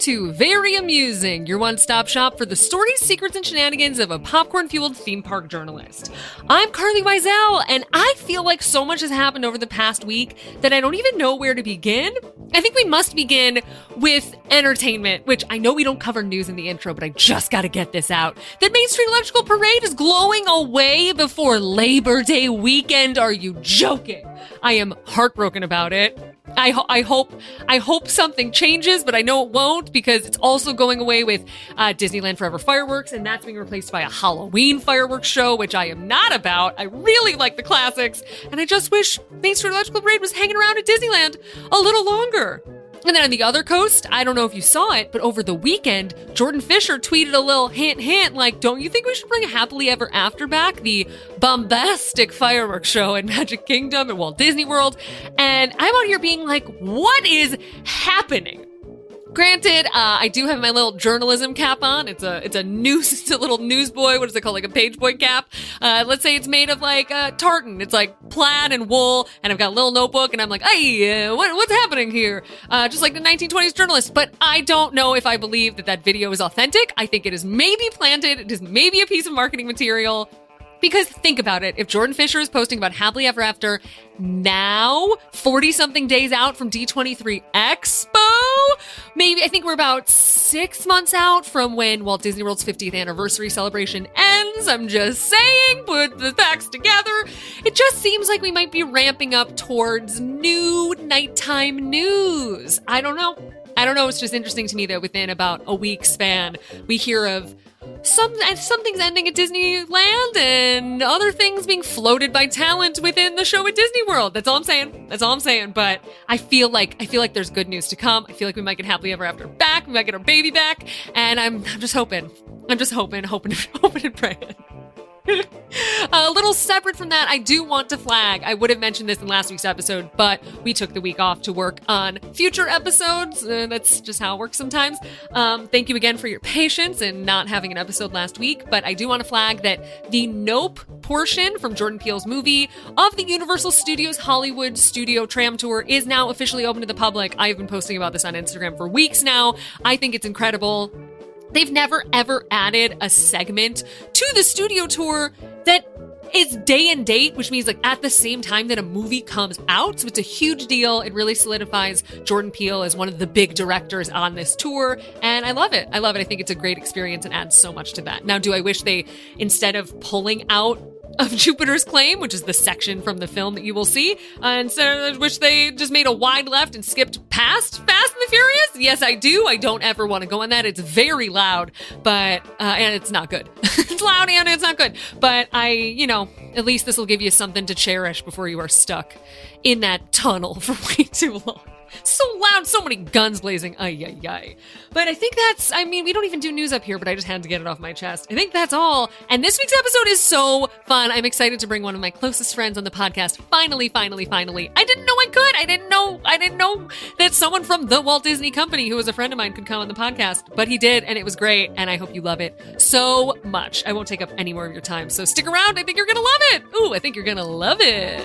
to Very Amusing, your one-stop shop for the stories, secrets, and shenanigans of a popcorn-fueled theme park journalist. I'm Carly Wiesel, and I feel like so much has happened over the past week that I don't even know where to begin. I think we must begin with entertainment, which I know we don't cover news in the intro, but I just gotta get this out. That Main Street Electrical Parade is glowing away before Labor Day weekend. Are you joking? I am heartbroken about it. I hope something changes, but I know it won't, because it's also going away with Disneyland Forever Fireworks, and that's being replaced by a Halloween fireworks show, which I am not about. I really like the classics, and I just wish Main Street Electrical Parade was hanging around at Disneyland a little longer. And then on the other coast, I don't know if you saw it, but over the weekend, Jordan Fisher tweeted a little hint, like, don't you think we should bring Happily Ever After back? The bombastic fireworks show in Magic Kingdom and Walt Disney World. And I'm out here being like, what is happening? Granted, I do have my little journalism cap on. It's a little newsboy. What is it called? Like a page boy cap. Let's say it's made of like tartan. It's like plaid and wool. And I've got a little notebook. And I'm like, hey, what's happening here? Just like the 1920s journalist. But I don't know if I believe that video is authentic. I think it is maybe planted. It is maybe a piece of marketing material. Because think about it, if Jordan Fisher is posting about Happily Ever After now, 40-something days out from D23 Expo, maybe I think we're about 6 months out from when Walt Disney World's 50th anniversary celebration ends. I'm just saying, put the facts together. It just seems like we might be ramping up towards new nighttime news. I don't know. It's just interesting to me that within about a week span, we hear of some things ending at Disneyland and other things being floated by talent within the show at Disney World. That's all I'm saying. But I feel like there's good news to come. I feel like we might get Happily Ever After back. We might get our baby back. And I'm just hoping and praying. A little separate from that, I do want to flag, I would have mentioned this in last week's episode, but we took the week off to work on future episodes. That's just how it works sometimes. Thank you again for your patience and not having an episode last week, but I do want to flag that the Nope portion from Jordan Peele's movie of the Universal Studios Hollywood Studio Tram Tour is now officially open to the public. I've been posting about this on Instagram for weeks now. I think it's incredible. They've never, ever added a segment to the studio tour that is day and date, which means like at the same time that a movie comes out. So it's a huge deal. It really solidifies Jordan Peele as one of the big directors on this tour. And I love it. I think it's a great experience and adds so much to that. Now, do I wish they, instead of pulling out of Jupiter's Claim, which is the section from the film that you will see, instead of which they just made a wide left and skipped past Fast and the Furious? Yes, I do. I don't ever want to go on that. It's very loud, but and it's not good. It's loud and it's not good. But at least this will give you something to cherish before you are stuck in that tunnel for way too long. So loud, so many guns blazing. Ay, ay, ay. But I think we don't even do news up here, but I just had to get it off my chest. I think that's all. And this week's episode is so fun. I'm excited to bring one of my closest friends on the podcast. Finally. I didn't know I could. I didn't know that someone from the Walt Disney Company, who was a friend of mine, could come on the podcast, but he did, and it was great. And I hope you love it so much. I won't take up any more of your time. So stick around. I think you're going to love it. Ooh, I think you're going to love it.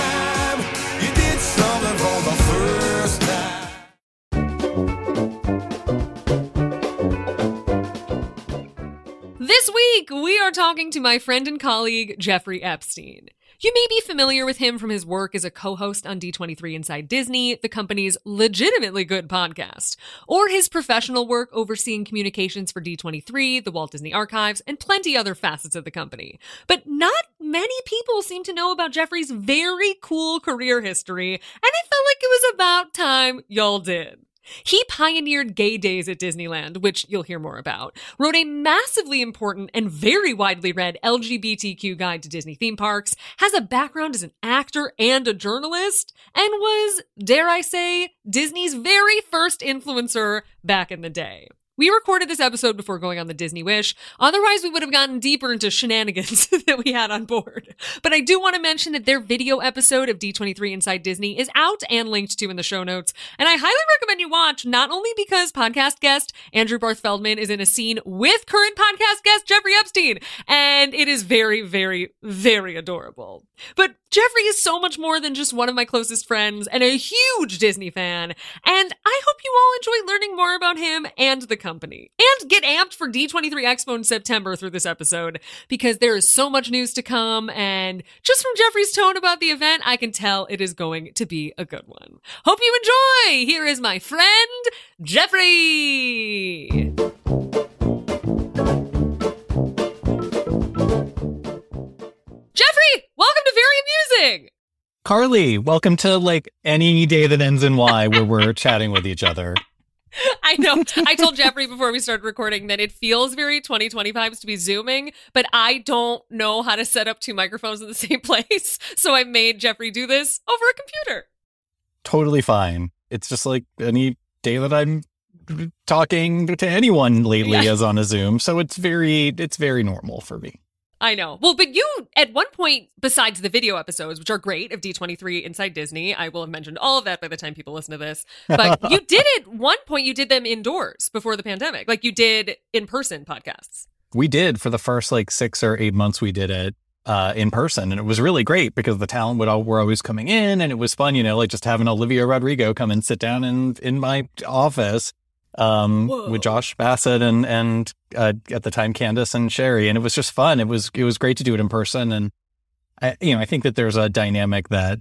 This week, we are talking to my friend and colleague, Jeffrey Epstein. You may be familiar with him from his work as a co-host on D23 Inside Disney, the company's legitimately good podcast, or his professional work overseeing communications for D23, the Walt Disney Archives, and plenty other facets of the company. But not many people seem to know about Jeffrey's very cool career history, and I felt like it was about time y'all did. He pioneered Gay Days at Disneyland, which you'll hear more about, wrote a massively important and very widely read LGBTQ guide to Disney theme parks, has a background as an actor and a journalist, and was, dare I say, Disney's very first influencer back in the day. We recorded this episode before going on the Disney Wish, otherwise we would have gotten deeper into shenanigans that we had on board. But I do want to mention that their video episode of D23 Inside Disney is out and linked to in the show notes, and I highly recommend you watch, not only because podcast guest Andrew Barth-Feldman is in a scene with current podcast guest Jeffrey Epstein, and it is very, very, very adorable. But Jeffrey is so much more than just one of my closest friends and a huge Disney fan, and I hope you all enjoy learning more about him and the company. And get amped for D23 Expo in September through this episode, because there is so much news to come, and just from Jeffrey's tone about the event, I can tell it is going to be a good one. Hope you enjoy! Here is my friend, Jeffrey! Jeffrey, welcome to Very Amusing! Carly, welcome to, any day that ends in Y where we're chatting with each other. I know. I told Jeffrey before we started recording that it feels very 2020 vibes to be Zooming, but I don't know how to set up two microphones in the same place, so I made Jeffrey do this over a computer. Totally fine. It's just any day that I'm talking to anyone lately is on a Zoom, so it's very normal for me. I know. Well, but you, at one point, besides the video episodes, which are great, of D23 Inside Disney, I will have mentioned all of that by the time people listen to this, but you did at one point, you did them indoors before the pandemic. You did in-person podcasts. We did. For the first 6 or 8 months, we did it in person, and it was really great because the talent were always coming in, and it was fun, just having Olivia Rodrigo come and sit down in my office. With Josh Bassett and at the time Candace and Sherry, and it was just fun. It was great to do it in person, and I think that there's a dynamic that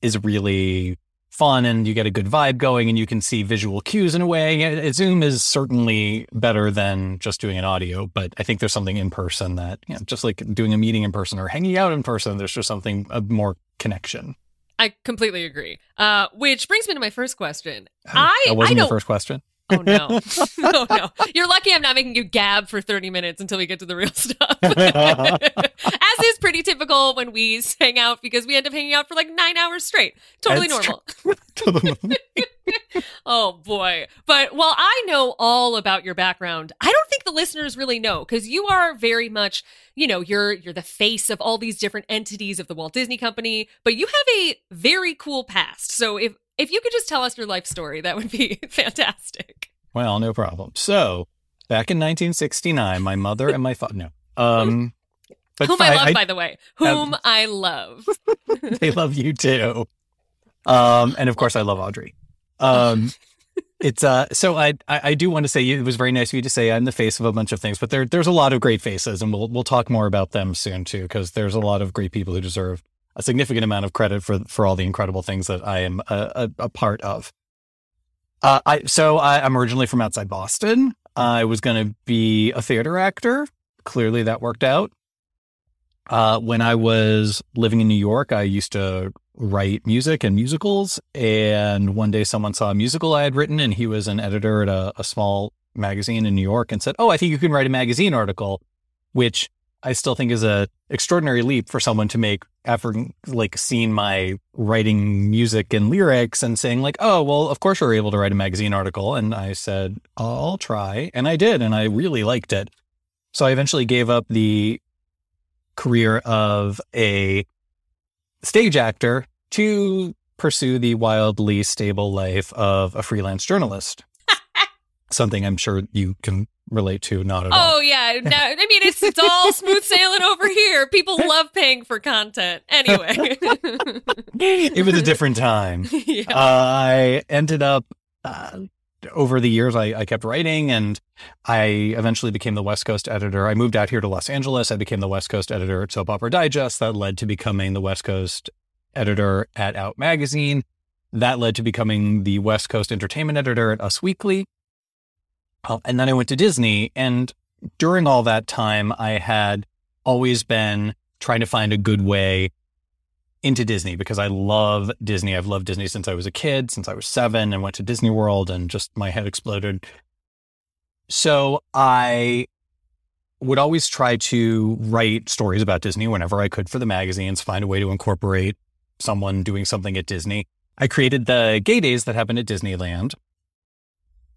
is really fun, and you get a good vibe going, and you can see visual cues in a way. Zoom is certainly better than just doing an audio, but I think there's something in person that just like doing a meeting in person or hanging out in person, there's just something more connection. I completely agree. Which brings me to my first question. That wasn't your first question. Oh, no. Oh, no. You're lucky I'm not making you gab for 30 minutes until we get to the real stuff. As is pretty typical when we hang out, because we end up hanging out for 9 hours straight. Totally normal. Oh, boy. But while I know all about your background, I don't think the listeners really know, because you are very much, you're the face of all these different entities of the Walt Disney Company, but you have a very cool past. So if you could just tell us your life story, that would be fantastic. Well, no problem. So back in 1969, my mother and my father... Whom I love, by the way. Whom I love. They love you, too. And of course, I love Audrey. I do want to say it was very nice of you to say I'm the face of a bunch of things, but there's a lot of great faces, and we'll talk more about them soon too, because there's a lot of great people who deserve a significant amount of credit for all the incredible things that I am a part of. I'm originally from outside Boston. I was going to be a theater actor. Clearly, that worked out. When I was living in New York, I used to write music and musicals, and one day someone saw a musical I had written, and he was an editor at a small magazine in New York and said, I think you can write a magazine article, which I still think is an extraordinary leap for someone to make after seeing my writing music and lyrics and saying of course you're able to write a magazine article. And I said, I'll try, and I did, and I really liked it. So I eventually gave up the career of a stage actor to pursue the wildly stable life of a freelance journalist. Something I'm sure you can relate to, not at all. Oh, yeah. No, I mean, it's all smooth sailing over here. People love paying for content. Anyway. It was a different time. Yeah. I ended up over the years, I kept writing, and I eventually became the West Coast editor. I moved out here to Los Angeles. I became the West Coast editor at Soap Opera Digest. That led to becoming the West Coast editor at Out Magazine. That led to becoming the West Coast entertainment editor at Us Weekly. And then I went to Disney. And during all that time, I had always been trying to find a good way into Disney, because I love Disney. I've loved Disney since I was a kid, since I was 7, and went to Disney World, and just my head exploded. So I would always try to write stories about Disney whenever I could for the magazines, find a way to incorporate someone doing something at Disney. I created the Gay Days that happened at Disneyland.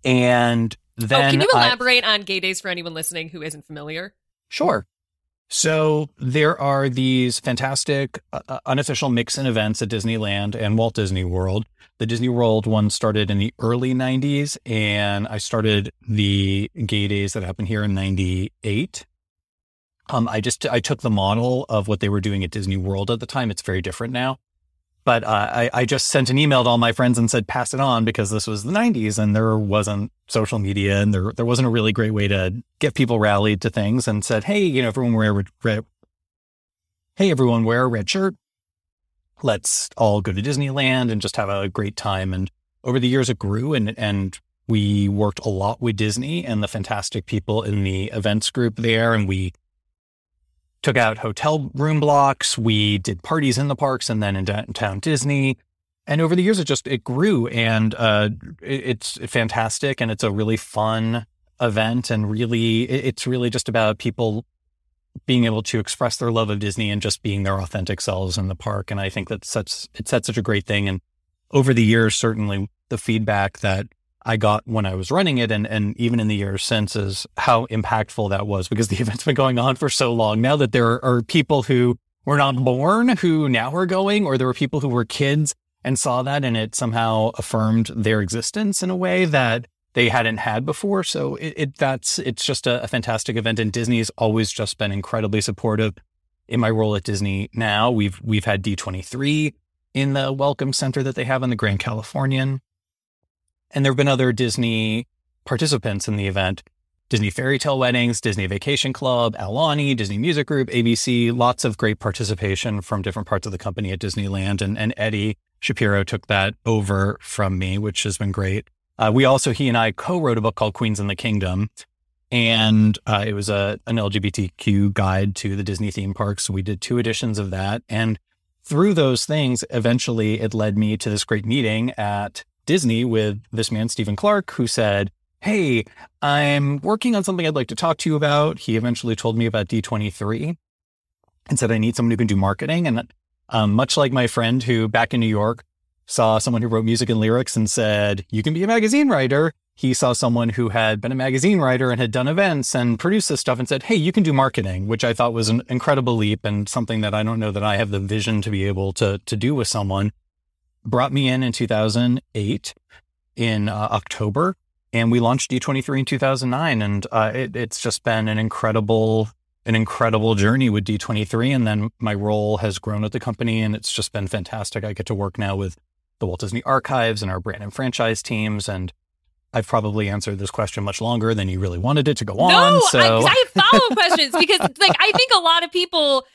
And then can you elaborate on Gay Days for anyone listening who isn't familiar? Sure. So there are these fantastic unofficial mix-in events at Disneyland and Walt Disney World. The Disney World one started in the early 90s, and I started the Gay Days that happened here in 98. I took the model of what they were doing at Disney World at the time. It's very different now. But I just sent an email to all my friends and said, pass it on, because this was the 90s and there wasn't social media and there wasn't a really great way to get people rallied to things, and said, hey, everyone wear a red shirt. Let's all go to Disneyland and just have a great time. And over the years it grew, and we worked a lot with Disney and the fantastic people in the events group there. And we took out hotel room blocks. We did parties in the parks and then in downtown Disney. And over the years, it grew, and it's fantastic. And it's a really fun event, and really, it's really just about people being able to express their love of Disney and just being their authentic selves in the park. And I think that it's such a great thing. And over the years, certainly the feedback that I got when I was running it, and even in the years since, is how impactful that was, because the event's been going on for so long now that there are people who were not born who now are going, or there were people who were kids and saw that, and it somehow affirmed their existence in a way that they hadn't had before. So it's just a fantastic event, and Disney's always just been incredibly supportive. In my role at Disney now, we've had D23 in the Welcome Center that they have in the Grand Californian. And there have been other Disney participants in the event: Disney Fairy Tale Weddings, Disney Vacation Club, Aulani, Disney Music Group, ABC. Lots of great participation from different parts of the company at Disneyland. And Eddie Shapiro took that over from me, which has been great. He and I co-wrote a book called Queens in the Kingdom. And it was an LGBTQ guide to the Disney theme parks. We did 2 editions of that. And through those things, eventually it led me to this great meeting at Disney with this man, Stephen Clark, who said, hey, I'm working on something I'd like to talk to you about. He eventually told me about D23 and said, I need someone who can do marketing. And much like my friend who back in New York saw someone who wrote music and lyrics and said, you can be a magazine writer, he saw someone who had been a magazine writer and had done events and produced this stuff and said, hey, you can do marketing, which I thought was an incredible leap, and something that I don't know that I have the vision to be able to do with someone. Brought me in 2008 in October, and we launched D23 in 2009. And it's just been an incredible journey with D23. And then my role has grown at the company, and it's just been fantastic. I get to work now with the Walt Disney Archives and our brand and franchise teams. And I've probably answered this question much longer than you really wanted it to go on. No, so. I have follow-up questions, because I think a lot of people,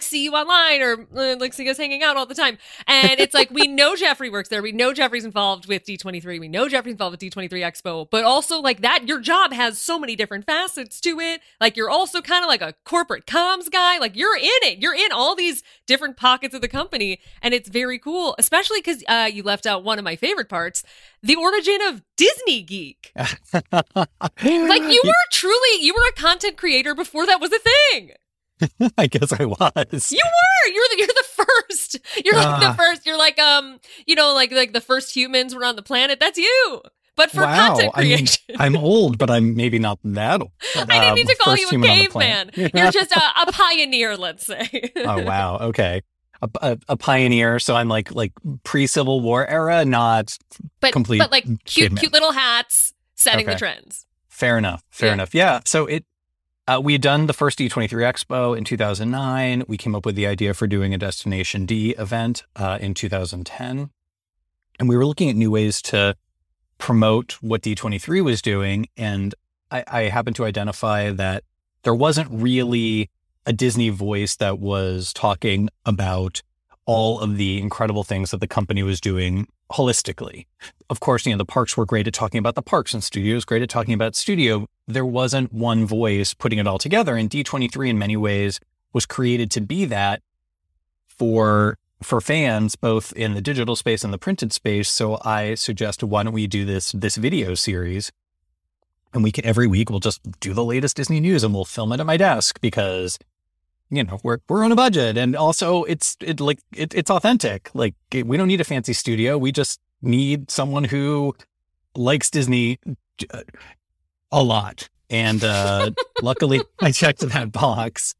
see you online or see us hanging out all the time. And it's we know Jeffrey works there. We know Jeffrey's involved with D23. We know Jeffrey's involved with D23 Expo. But also your job has so many different facets to it. You're also kind of a corporate comms guy. You're in it. You're in all these different pockets of the company. And it's very cool, especially because you left out one of my favorite parts: the origin of Disney Geek. You were a content creator before that was a thing. I guess I was. You were. You're the first. You're the first. You're the first humans were on the planet. That's you. But for content creation. I'm old, but I'm maybe not that old. I didn't need to call you a caveman. You're just a pioneer, let's say. Oh, wow. Okay. A pioneer, so I'm like pre-Civil War era, not complete. But cute little hats, setting the trends. Fair enough. Yeah. So we had done the first D23 Expo in 2009. We came up with the idea for doing a Destination D event in 2010, and we were looking at new ways to promote what D23 was doing. And I happened to identify that there wasn't really a Disney voice that was talking about all of the incredible things that the company was doing holistically. Of course, you know, the parks were great at talking about the parks and studios, great at talking about studio. There wasn't one voice putting it all together. And D23 in many ways was created to be that for fans, both in the digital space and the printed space. So I suggested, why don't we do this video series? And we can, every week, we'll just do the latest Disney news and we'll film it at my desk because, you know, we're on a budget. And also it's authentic. Like, we don't need a fancy studio. We just need someone who likes Disney a lot. And luckily I checked that box.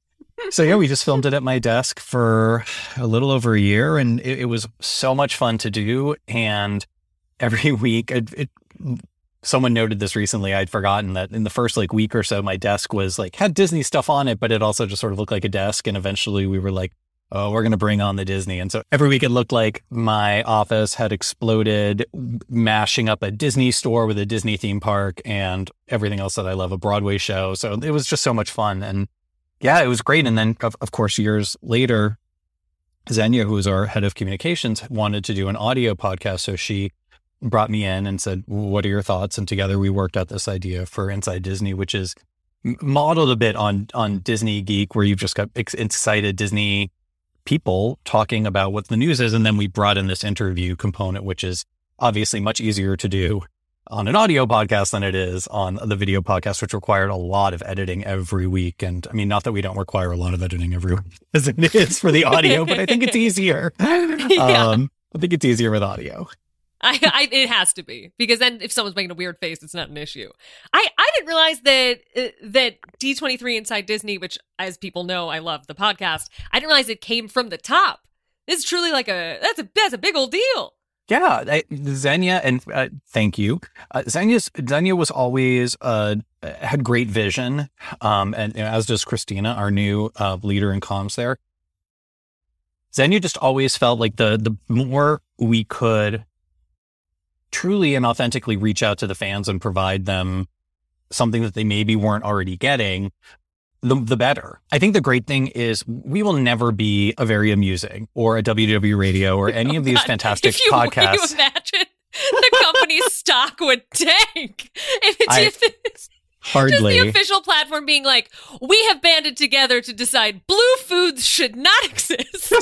So yeah, we just filmed it at my desk for a little over a year, and it was so much fun to do. And every week, someone noted this recently. I'd forgotten that in the first week or so, my desk was had Disney stuff on it, but it also just sort of looked like a desk. And eventually we were like, oh, we're going to bring on the Disney. And so every week it looked like my office had exploded, mashing up a Disney store with a Disney theme park and everything else that I love, a Broadway show. So it was just so much fun. And yeah, it was great. And then, of course, years later, Xenia, who was our head of communications, wanted to do an audio podcast. So she brought me in and said, what are your thoughts? And together we worked out this idea for Inside Disney, which is modeled a bit on Disney Geek, where you've just got excited Disney people talking about what the news is. And then we brought in this interview component, which is obviously much easier to do on an audio podcast than it is on the video podcast, which required a lot of editing every week. And I mean, not that we don't require a lot of editing every week as it is for the audio, but I think it's easier. Yeah. I think it's easier with audio. It has to be, because then if someone's making a weird face, it's not an issue. I didn't realize that D23 Inside Disney, which, as people know, I love the podcast. I didn't realize it came from the top. It's truly that's a big old deal. Yeah, Xenia, and thank you. Xenia was always had great vision, and as does Christina, our new leader in comms there. Xenia just always felt like the more we could truly and authentically reach out to the fans and provide them something that they maybe weren't already getting, the better. I think the great thing is we will never be a Very Amusing or a WW Radio or any of these fantastic podcasts. Can you imagine the company's stock would tank? Hardly. Just the official platform being like, we have banded together to decide blue foods should not exist.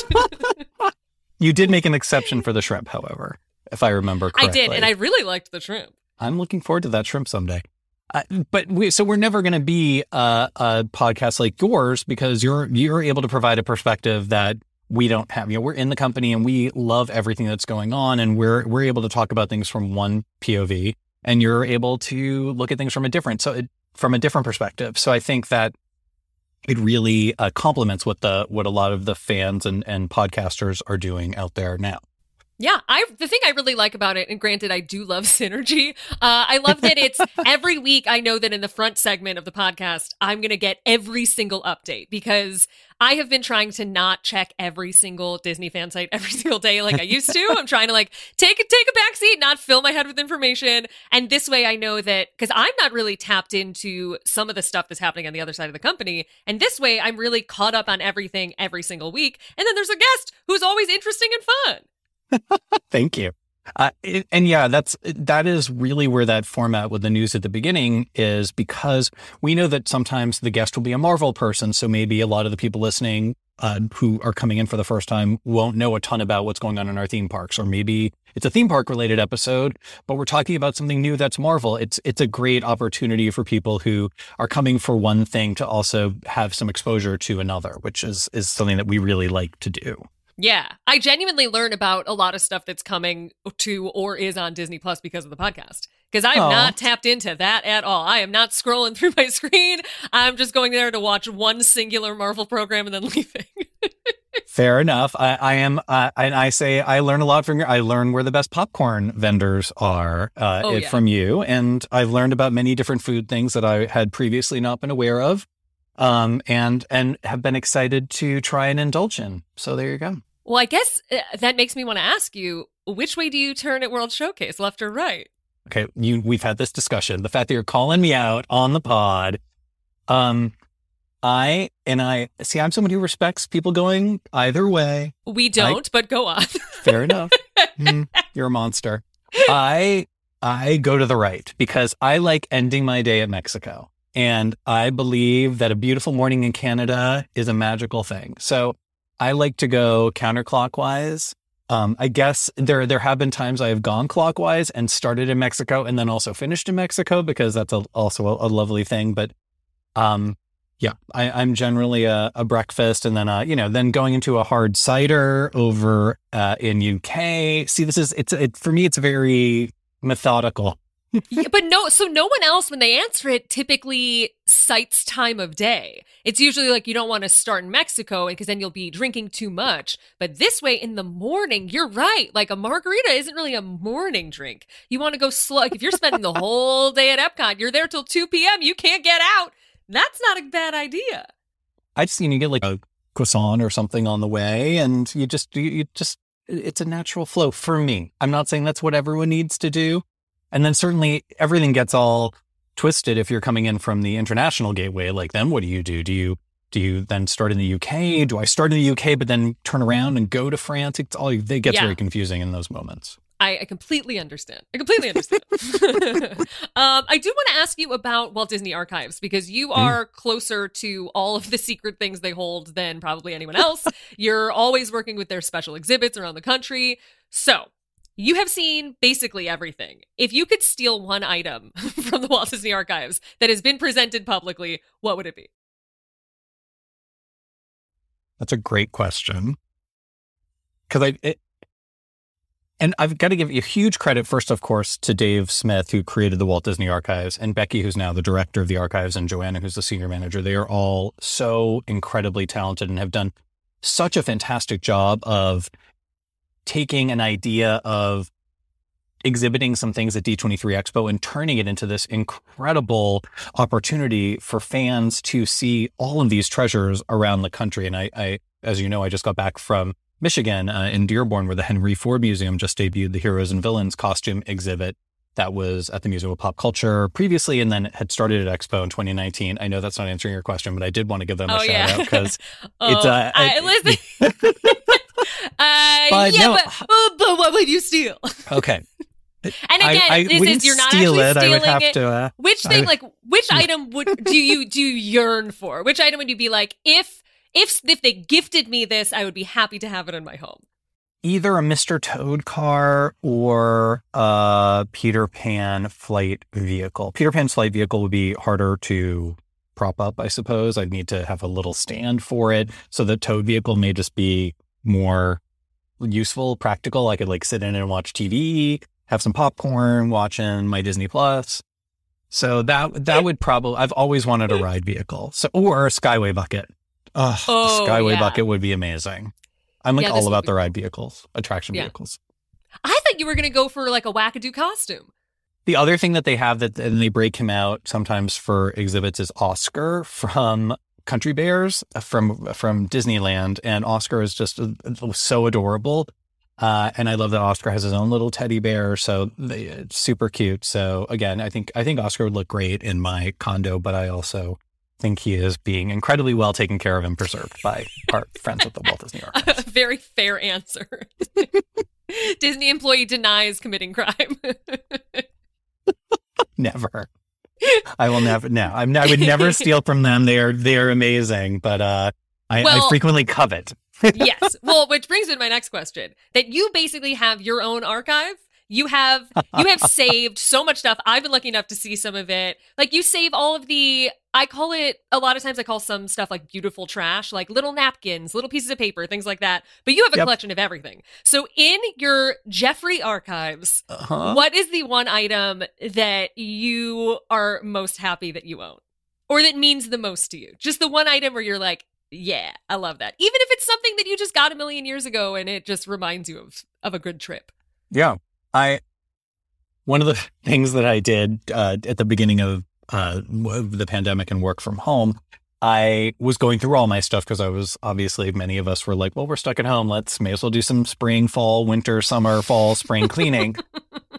You did make an exception for the shrimp, however, if I remember correctly. I did, and I really liked the shrimp. I'm looking forward to that shrimp someday. So we're never going to be a podcast like yours, because you're able to provide a perspective that we don't have. You know, we're in the company and we love everything that's going on, and we're able to talk about things from one POV, and you're able to look at things from a different perspective. So I think that it really complements what a lot of the fans and podcasters are doing out there now. Yeah, the thing I really like about it, and granted, I do love synergy. I love that it's every week. I know that in the front segment of the podcast, I'm going to get every single update, because I have been trying to not check every single Disney fan site every single day like I used to. I'm trying to take a backseat, not fill my head with information. And this way I know that, because I'm not really tapped into some of the stuff that's happening on the other side of the company. And this way I'm really caught up on everything every single week. And then there's a guest who's always interesting and fun. Thank you. That is really where that format with the news at the beginning is, because we know that sometimes the guest will be a Marvel person. So maybe a lot of the people listening who are coming in for the first time won't know a ton about what's going on in our theme parks, or maybe it's a theme park related episode, but we're talking about something new that's Marvel. It's a great opportunity for people who are coming for one thing to also have some exposure to another, which is something that we really like to do. Yeah, I genuinely learn about a lot of stuff that's coming to or is on Disney Plus because of the podcast, because I'm not tapped into that at all. I am not scrolling through my screen. I'm just going there to watch one singular Marvel program and then leaving. Fair enough. I am. And I say I learn a lot from you. I learn where the best popcorn vendors are from you. And I've learned about many different food things that I had previously not been aware of. And have been excited to try and indulge in. So there you go. Well, I guess that makes me want to ask you, which way do you turn at World Showcase, left or right? okay, we've had this discussion. The fact that you're calling me out on the pod. I see, I'm somebody who respects people going either way. We don't, but go on. Fair enough. You're a monster. I go to the right because I like ending my day at Mexico. And I believe that a beautiful morning in Canada is a magical thing. So I like to go counterclockwise. I guess there have been times I have gone clockwise and started in Mexico and then also finished in Mexico, because that's also a lovely thing. But I'm generally a breakfast and then going into a hard cider over in UK. See, for me, it's very methodical. Yeah, but no one else, when they answer it, typically cites time of day. It's usually like, you don't want to start in Mexico because then you'll be drinking too much. But this way, in the morning, you're right. Like, a margarita isn't really a morning drink. You want to go slow. Like, if you're spending the whole day at Epcot, you're there till 2 p.m., you can't get out. That's not a bad idea. I just, you get like a croissant or something on the way, and you just it's a natural flow for me. I'm not saying that's what everyone needs to do. And then certainly everything gets all twisted if you're coming in from the international gateway. Like, then what do you do? Do you then start in the UK? Do I start in the UK but then turn around and go to France? It gets very confusing in those moments. I completely understand. I do want to ask you about Walt Disney Archives, because you are closer to all of the secret things they hold than probably anyone else. You're always working with their special exhibits around the country. So you have seen basically everything. If you could steal one item from the Walt Disney Archives that has been presented publicly, what would it be? That's a great question. And I've got to give you huge credit, first, of course, to Dave Smith, who created the Walt Disney Archives, and Becky, who's now the director of the archives, and Joanna, who's the senior manager. They are all so incredibly talented and have done such a fantastic job of taking an idea of exhibiting some things at D23 Expo and turning it into this incredible opportunity for fans to see all of these treasures around the country. And I as you know, I just got back from Michigan in Dearborn, where the Henry Ford Museum just debuted the Heroes and Villains costume exhibit that was at the Museum of Pop Culture previously, and then had started at Expo in 2019. I know that's not answering your question, but I did want to give them a shout out because it's... listen. But what would you steal? Okay. And again, you're not actually stealing it. Which item would do you yearn for? Which item would you be like, if they gifted me this, I would be happy to have it in my home? Either a Mr. Toad car or a Peter Pan flight vehicle. Peter Pan's flight vehicle would be harder to prop up, I suppose. I'd need to have a little stand for it. So the Toad vehicle may just be more useful, practical. I could sit in and watch TV, have some popcorn, watching my Disney Plus. So that would probably... I've always wanted a ride vehicle. So, or a Skyway bucket. A Skyway bucket would be amazing. I'm all about the ride vehicles, attraction vehicles. I thought you were going to go for a wackadoo costume. The other thing that they have and they break him out sometimes for exhibits is Oscar from Country Bears from Disneyland. And Oscar is just so adorable. And I love that Oscar has his own little teddy bear. So it's super cute. So again, I think Oscar would look great in my condo, but I also think he is being incredibly well taken care of and preserved by our friends at the Walt Disney Archives. A very fair answer. Disney employee denies committing crime. Never. I will never. No, I would never steal from them. They are amazing, but I frequently covet. Yes. Well, which brings me to my next question: that you basically have your own archive. You have saved so much stuff. I've been lucky enough to see some of it. You save all of the... I call some stuff beautiful trash, little napkins, little pieces of paper, things like that. But you have a collection of everything. So in your Jeffrey Archives, what is the one item that you are most happy that you own? Or that means the most to you? Just the one item where you're like, yeah, I love that. Even if it's something that you just got a million years ago and it just reminds you of a good trip. Yeah. One of the things that I did at the beginning of the pandemic and work from home, I was going through all my stuff because I was obviously, many of us were we're stuck at home. May as well do some spring, fall, winter, summer, fall, spring cleaning.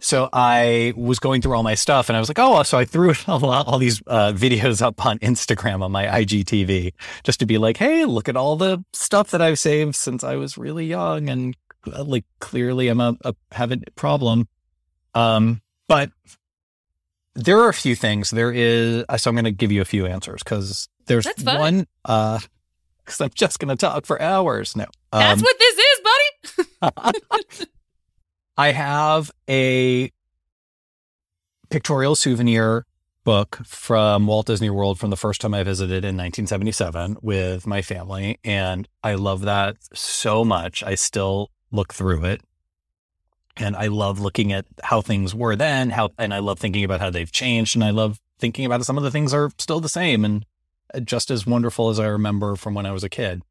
So I was going through all my stuff and I was like, oh, so I threw all these videos up on Instagram on my IGTV just to be like, hey, look at all the stuff that I've saved since I was really young. And like, clearly I'm having a problem. But there are a few things so I'm going to give you a few answers because there's one, because I'm just going to talk for hours now. That's what this is, buddy. I have a pictorial souvenir book from Walt Disney World from the first time I visited in 1977 with my family. And I love that so much. I still look through it. And I love looking at how things were then, and I love thinking about how they've changed. And I love thinking about some of the things are still the same and just as wonderful as I remember from when I was a kid.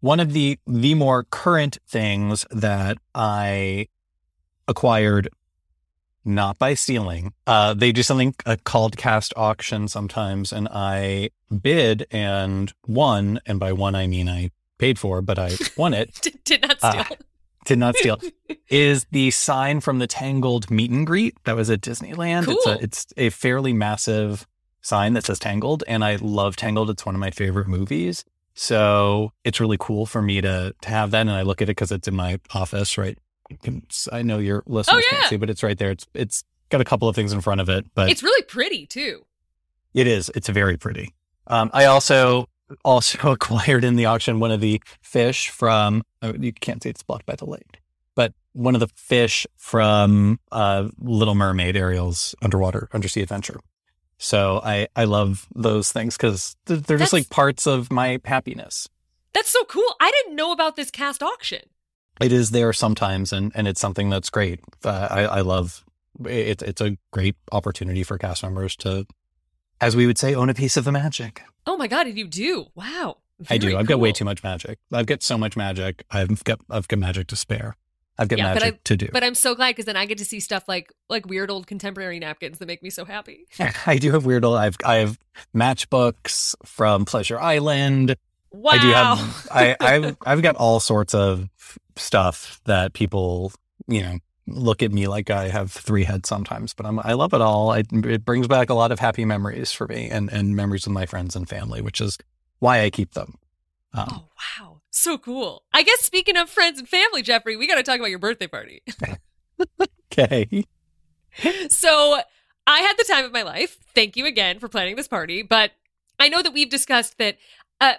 One of the more current things that I acquired, not by stealing, they do something called cast auction sometimes, and I bid and won. And by won, I mean I paid for, but I won it. Did not steal. Is the sign from the Tangled meet and greet that was at Disneyland. Cool. It's a fairly massive sign that says Tangled, and I love Tangled. It's one of my favorite movies. So it's really cool for me to have that. And I look at it because it's in my office, right? I know your listeners can't see, but it's right there. It's got a couple of things in front of it, but it's really pretty too. It is. It's very pretty. I also acquired in the auction one of the fish from, you can't see, it's blocked by the light, but one of the fish from Little Mermaid, Ariel's undersea adventure. So I love those things because they're just like parts of my happiness. That's so cool. I didn't know about this cast auction. It is there sometimes, and it's something that's great. I love it. It's a great opportunity for cast members to, as we would say, own a piece of the magic. Oh, my God. And you do. Wow. Very I do. I've got way too much magic. I've got so much magic. I've got magic to spare. I've got magic to do. But I'm so glad because then I get to see stuff like weird old contemporary napkins that make me so happy. I do have weird old. I have matchbooks from Pleasure Island. Wow. I do have. I've got all sorts of stuff that people, you know, look at me like I have three heads sometimes. But I love it all. It brings back a lot of happy memories for me and memories with my friends and family, which is why I keep them. Oh, wow. So cool. I guess speaking of friends and family, Jeffrey, we got to talk about your birthday party. Okay. So I had the time of my life. Thank you again for planning this party. But I know that we've discussed that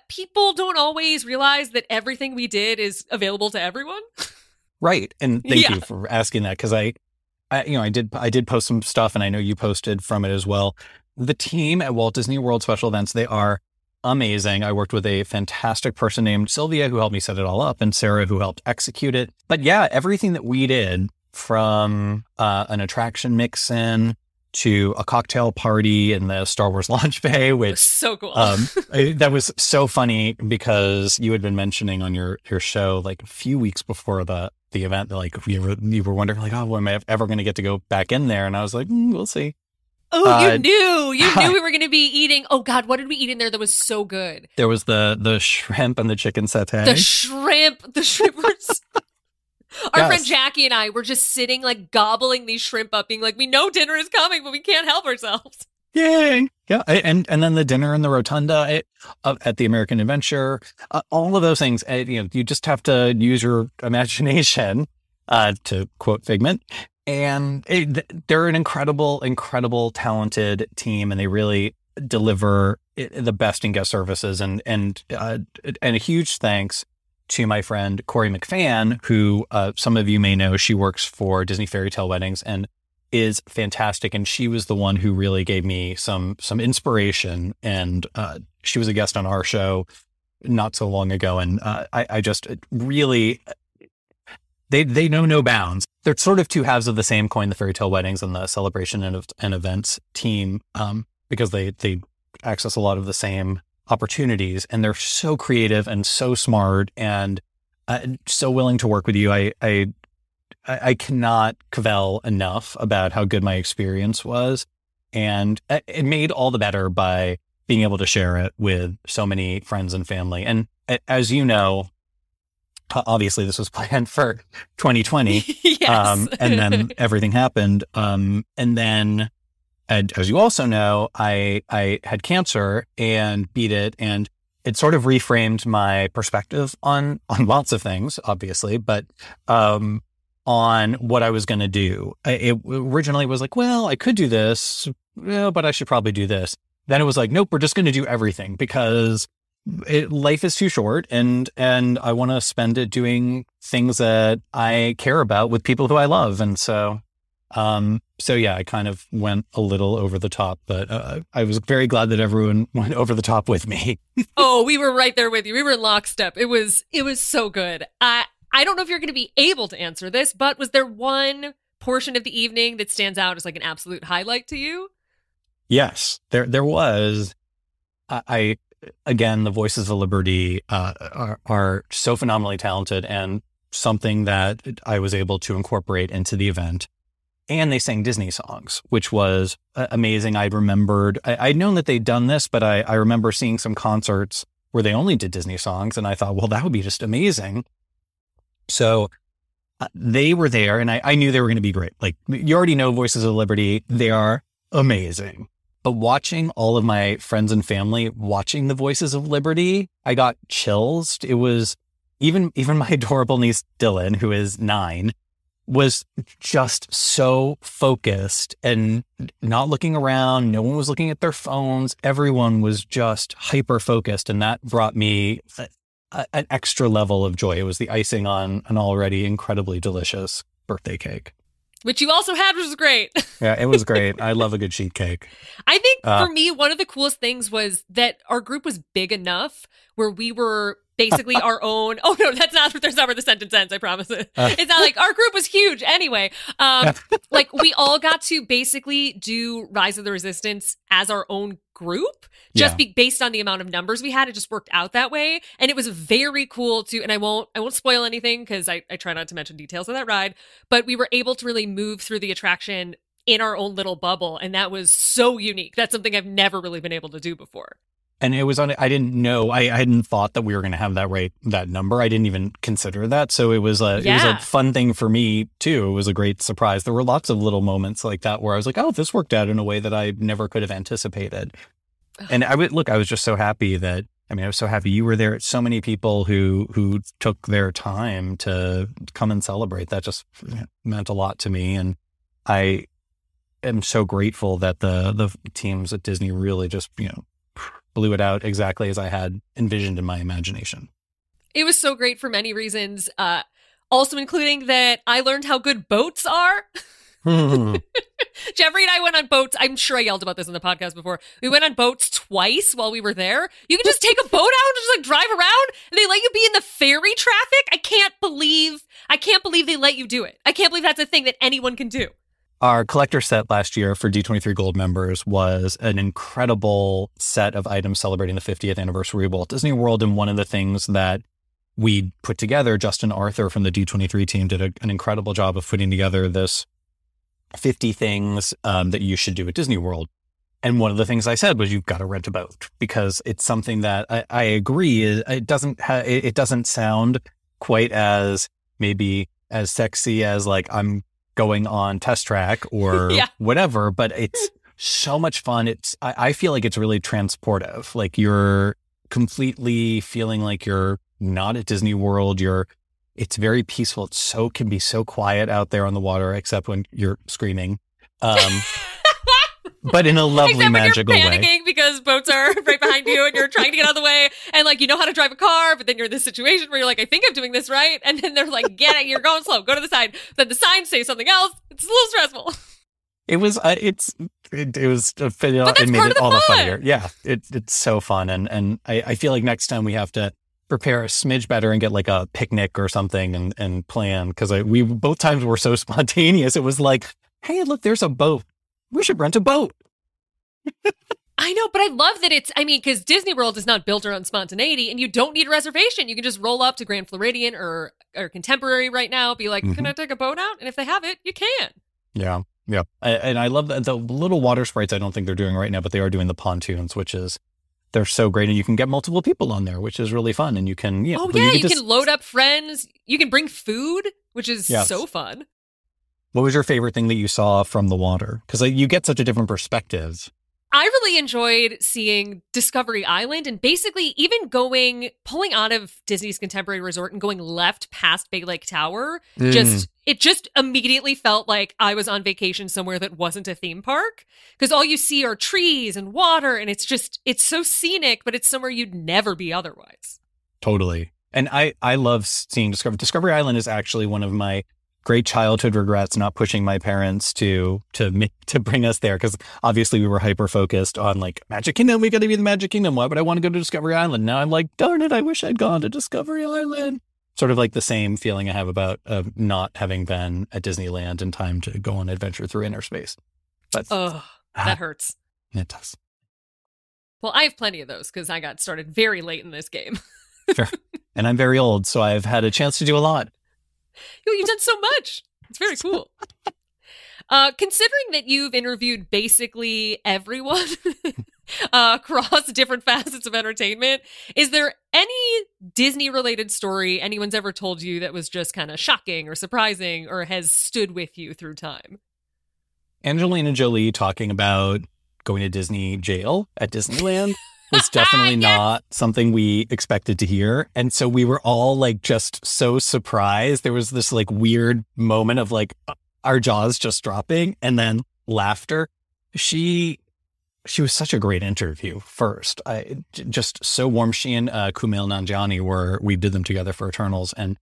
people don't always realize that everything we did is available to everyone. Right. And thank you for asking that because I did post some stuff and I know you posted from it as well. The team at Walt Disney World Special Events, they are amazing. I worked with a fantastic person named Sylvia who helped me set it all up and Sarah who helped execute it. But yeah, everything that we did from an attraction mix-in to a cocktail party in the Star Wars launch bay, which was so cool. That was so funny because you had been mentioning on your show like a few weeks before the event, like you were wondering like, oh, well, am I ever going to get to go back in there? And I was like, we'll see. Oh, you knew we were going to be eating. Oh, God, what did we eat in there that was so good? There was the shrimp and the chicken satay. The shrimp. Our friend Jackie and I were just sitting, like, gobbling these shrimp up, being like, we know dinner is coming, but we can't help ourselves. Yay. Yeah. And then the dinner in the rotunda at the American Adventure, all of those things. You know, you just have to use your imagination, to quote Figment. And they're an incredible, incredible, talented team, and they really deliver the best in guest services. And a huge thanks to my friend Corey McFan, who some of you may know. She works for Disney Fairy Tale Weddings and is fantastic. And she was the one who really gave me some inspiration. And she was a guest on our show not so long ago, and I just really. They know no bounds. They're sort of two halves of the same coin, the Fairy Tale Weddings and the Celebration and Events team, because they access a lot of the same opportunities. And they're so creative and so smart and so willing to work with you. I cannot cavil enough about how good my experience was. And it made all the better by being able to share it with so many friends and family. And as you know, obviously this was planned for 2020. Yes. And then everything happened. And then, as you also know, I had cancer and beat it, and it sort of reframed my perspective on lots of things, obviously, but on what I was going to do. It originally was like, well, I could do this, but I should probably do this. Then it was like, nope, we're just going to do everything because life is too short, and I want to spend it doing things that I care about with people who I love. And so, yeah, I kind of went a little over the top, but I was very glad that everyone went over the top with me. Oh, we were right there with you. We were lockstep. It was so good. I don't know if you're going to be able to answer this, but was there one portion of the evening that stands out as like an absolute highlight to you? Yes, there was. Again, the Voices of Liberty are so phenomenally talented, and something that I was able to incorporate into the event. And they sang Disney songs, which was amazing. I'd known that they'd done this, but I remember seeing some concerts where they only did Disney songs. And I thought, well, that would be just amazing. So they were there, and I knew they were going to be great. Like, you already know Voices of Liberty. They are amazing. But watching all of my friends and family watching the Voices of Liberty, I got chills. It was even my adorable niece, Dylan, who is 9, was just so focused and not looking around. No one was looking at their phones. Everyone was just hyper-focused, and that brought me an extra level of joy. It was the icing on an already incredibly delicious birthday cake. Which you also had, which was great. Yeah, it was great. I love a good sheet cake. I think for me, one of the coolest things was that our group was big enough where we were basically our own. Oh, no, that's not where the sentence ends, I promise. It's not like our group was huge. Anyway, like we all got to basically do Rise of the Resistance as our own group, just based on the amount of numbers we had. It just worked out that way, and it was very cool too. And I won't spoil anything because I try not to mention details of that ride, but we were able to really move through the attraction in our own little bubble, and that was so unique. That's something I've never really been able to do before. And it was I didn't know. I hadn't thought that we were going to have that rate, that number. I didn't even consider that. So it was it was a fun thing for me too. It was a great surprise. There were lots of little moments like that where I was like, oh, this worked out in a way that I never could have anticipated. And I was just so happy that, I was so happy you were there. So many people who took their time to come and celebrate. That just meant a lot to me. And I am so grateful that the teams at Disney really just, blew it out exactly as I had envisioned in my imagination. It was so great for many reasons, also including that I learned how good boats are. Jeffrey and I went on boats. I'm sure I yelled about this on the podcast before. We went on boats twice while we were there. You can just take a boat out and just like drive around, and they let you be in the ferry traffic. I can't believe they let you do it. I can't believe that's a thing that anyone can do. Our collector set last year for D23 Gold members was an incredible set of items celebrating the 50th anniversary of Walt Disney World. And one of the things that we put together, Justin Arthur from the D23 team did an incredible job of putting together this 50 things that you should do at Disney World. And one of the things I said was, you've got to rent a boat, because it's something that I agree. It doesn't sound quite as maybe as sexy as like I'm going on test track or whatever, but it's so much fun. I feel like it's really transportive. Like, you're completely feeling like you're not at Disney World. It's very peaceful. It can be so quiet out there on the water, except when you're screaming, but in a lovely, except magical when you're panicking way, because boats are right behind you and you're trying to get out of the way, and like, you know how to drive a car, but then you're in this situation where you're like, I think I'm doing this right, and then they're like, get it, you're going slow, go to the side, then the signs say something else. It's a little stressful. It made it all the funnier. Yeah, it's so fun, and I feel like next time we have to prepare a smidge better and get like a picnic or something and plan, because we both times were so spontaneous. It was like, hey, look, there's a boat. We should rent a boat. I know, but I love that because Disney World does not build around spontaneity, and you don't need a reservation. You can just roll up to Grand Floridian or Contemporary right now, be like, can I take a boat out? And if they have it, you can. Yeah, yeah. And I love that the little water sprites I don't think they're doing right now, but they are doing the pontoons, which is they're so great, and you can get multiple people on there, which is really fun. And you can, you know, you can load up friends. You can bring food, which is so fun. What was your favorite thing that you saw from the water? Because you get such a different perspective. I really enjoyed seeing Discovery Island, and basically even pulling out of Disney's Contemporary Resort and going left past Big Lake Tower. It just immediately felt like I was on vacation somewhere that wasn't a theme park, because all you see are trees and water, and it's so scenic, but it's somewhere you'd never be otherwise. Totally. And I love seeing Discovery Island is actually one of my great childhood regrets, not pushing my parents to bring us there, because obviously we were hyper focused on like Magic Kingdom. We got to be the Magic Kingdom. Why would I want to go to Discovery Island? Now I'm like, darn it! I wish I'd gone to Discovery Island. Sort of like the same feeling I have about not having been at Disneyland in time to go on an adventure through inner space. But that hurts. It does. Well, I have plenty of those because I got started very late in this game. Sure, and I'm very old, so I've had a chance to do a lot. You've done so much. It's very cool. Considering that you've interviewed basically everyone across different facets of entertainment, is there any Disney-related story anyone's ever told you that was just kind of shocking or surprising or has stood with you through time? Angelina Jolie talking about going to Disney jail at Disneyland was definitely not something we expected to hear. And so we were all like just so surprised. There was this like weird moment of like our jaws just dropping and then laughter. She was such a great interview first. Just so warm. She and Kumail Nanjiani we did them together for Eternals. And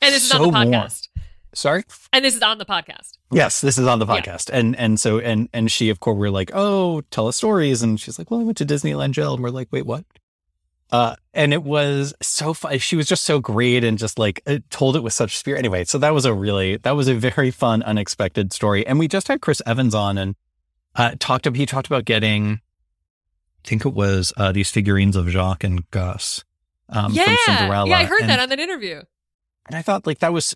this is on the podcast. Warm. Sorry? And this is on the podcast. Yes, this is on the podcast. Yeah. And she, of course, we're like, oh, tell us stories. And she's like, well, I went to Disneyland jail. And we're like, wait, what? And it was so fun. She was just so great and just like told it with such spirit. Anyway, so that was a very fun, unexpected story. And we just had Chris Evans on and he talked about getting, I think it was these figurines of Jacques and Gus from Cinderella. Yeah, I heard that on that interview. And I thought like that was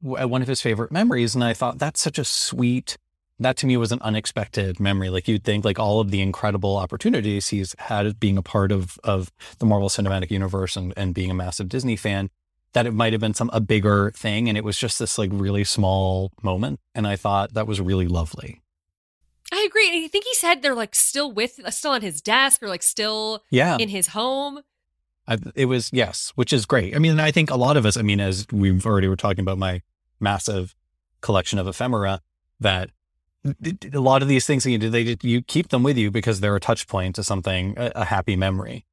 one of his favorite memories. And I thought that's such a sweet, that to me was an unexpected memory. Like you'd think like all of the incredible opportunities he's had being a part of the Marvel Cinematic Universe and being a massive Disney fan, that it might've been a bigger thing. And it was just this like really small moment. And I thought that was really lovely. I agree. And I think he said they're like still on his desk or like still in his home. It was, yes, which is great. I mean, I think a lot of us, I mean, as we've already were talking about my massive collection of ephemera, that a lot of these things that you do, you keep them with you because they're a touch point to something, a happy memory.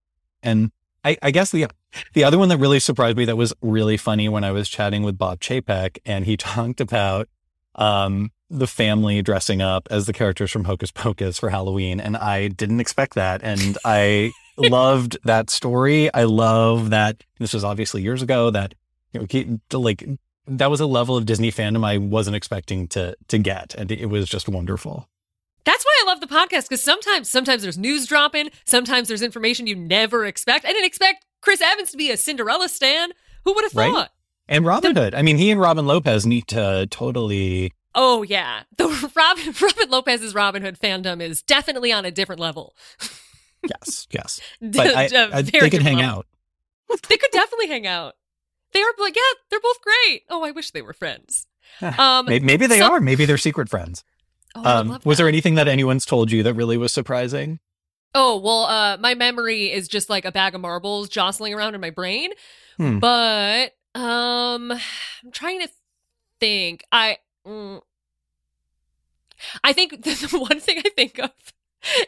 And I guess the other one that really surprised me that was really funny when I was chatting with Bob Chapek, and he talked about the family dressing up as the characters from Hocus Pocus for Halloween. And I didn't expect that. And I... loved that story. I love that. This was obviously years ago that, you know, like that was a level of Disney fandom I wasn't expecting to get. And it was just wonderful. That's why I love the podcast, because sometimes there's news dropping. Sometimes there's information you never expect. I didn't expect Chris Evans to be a Cinderella stan. Who would have thought? Right? And Robin Hood. I mean, he and Robin Lopez need to totally... Oh, yeah. The Robin Lopez's Robin Hood fandom is definitely on a different level. Yes. But they could hang out. They could definitely hang out. They are like, yeah, they're both great. Oh, I wish they were friends. Maybe they are. Maybe they're secret friends. Oh, I love that. Was there anything that anyone's told you that really was surprising? Oh, well, my memory is just like a bag of marbles jostling around in my brain. But I'm trying to think. I think the one thing I think of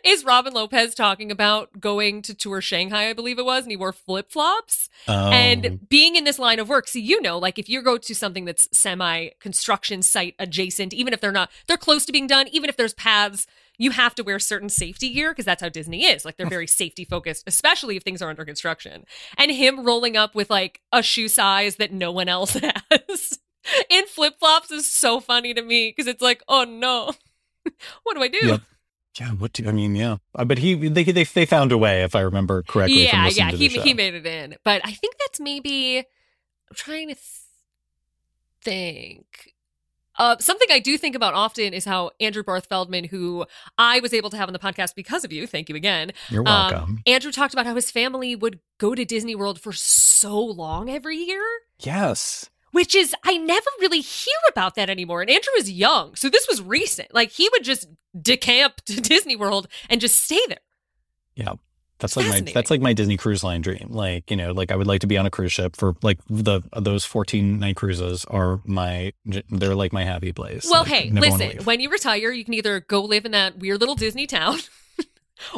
is Robin Lopez talking about going to tour Shanghai, I believe it was, and he wore flip-flops. And being in this line of work, see, like if you go to something that's semi-construction site adjacent, even if they're close to being done, even if there's paths, you have to wear certain safety gear because that's how Disney is. Like they're very safety focused, especially if things are under construction. And him rolling up with like a shoe size that no one else has in flip-flops is so funny to me because it's like, oh no, what do I do? Yep. Yeah, but they found a way, if I remember correctly. Yeah, to he made it in. But I think that's maybe I'm trying to think. Something I do think about often is how Andrew Barth-Feldman, who I was able to have on the podcast because of you, thank you again. You're welcome. Andrew talked about how his family would go to Disney World for so long every year. Yes. Which is, I never really hear about that anymore. And Andrew is young, so this was recent. Like, he would just decamp to Disney World and just stay there. Yeah. That's like my Disney Cruise Line dream. Like, you know, like I would like to be on a cruise ship for like those 14-night cruises are they're like my happy place. Well, like, hey, listen, when you retire, you can either go live in that weird little Disney town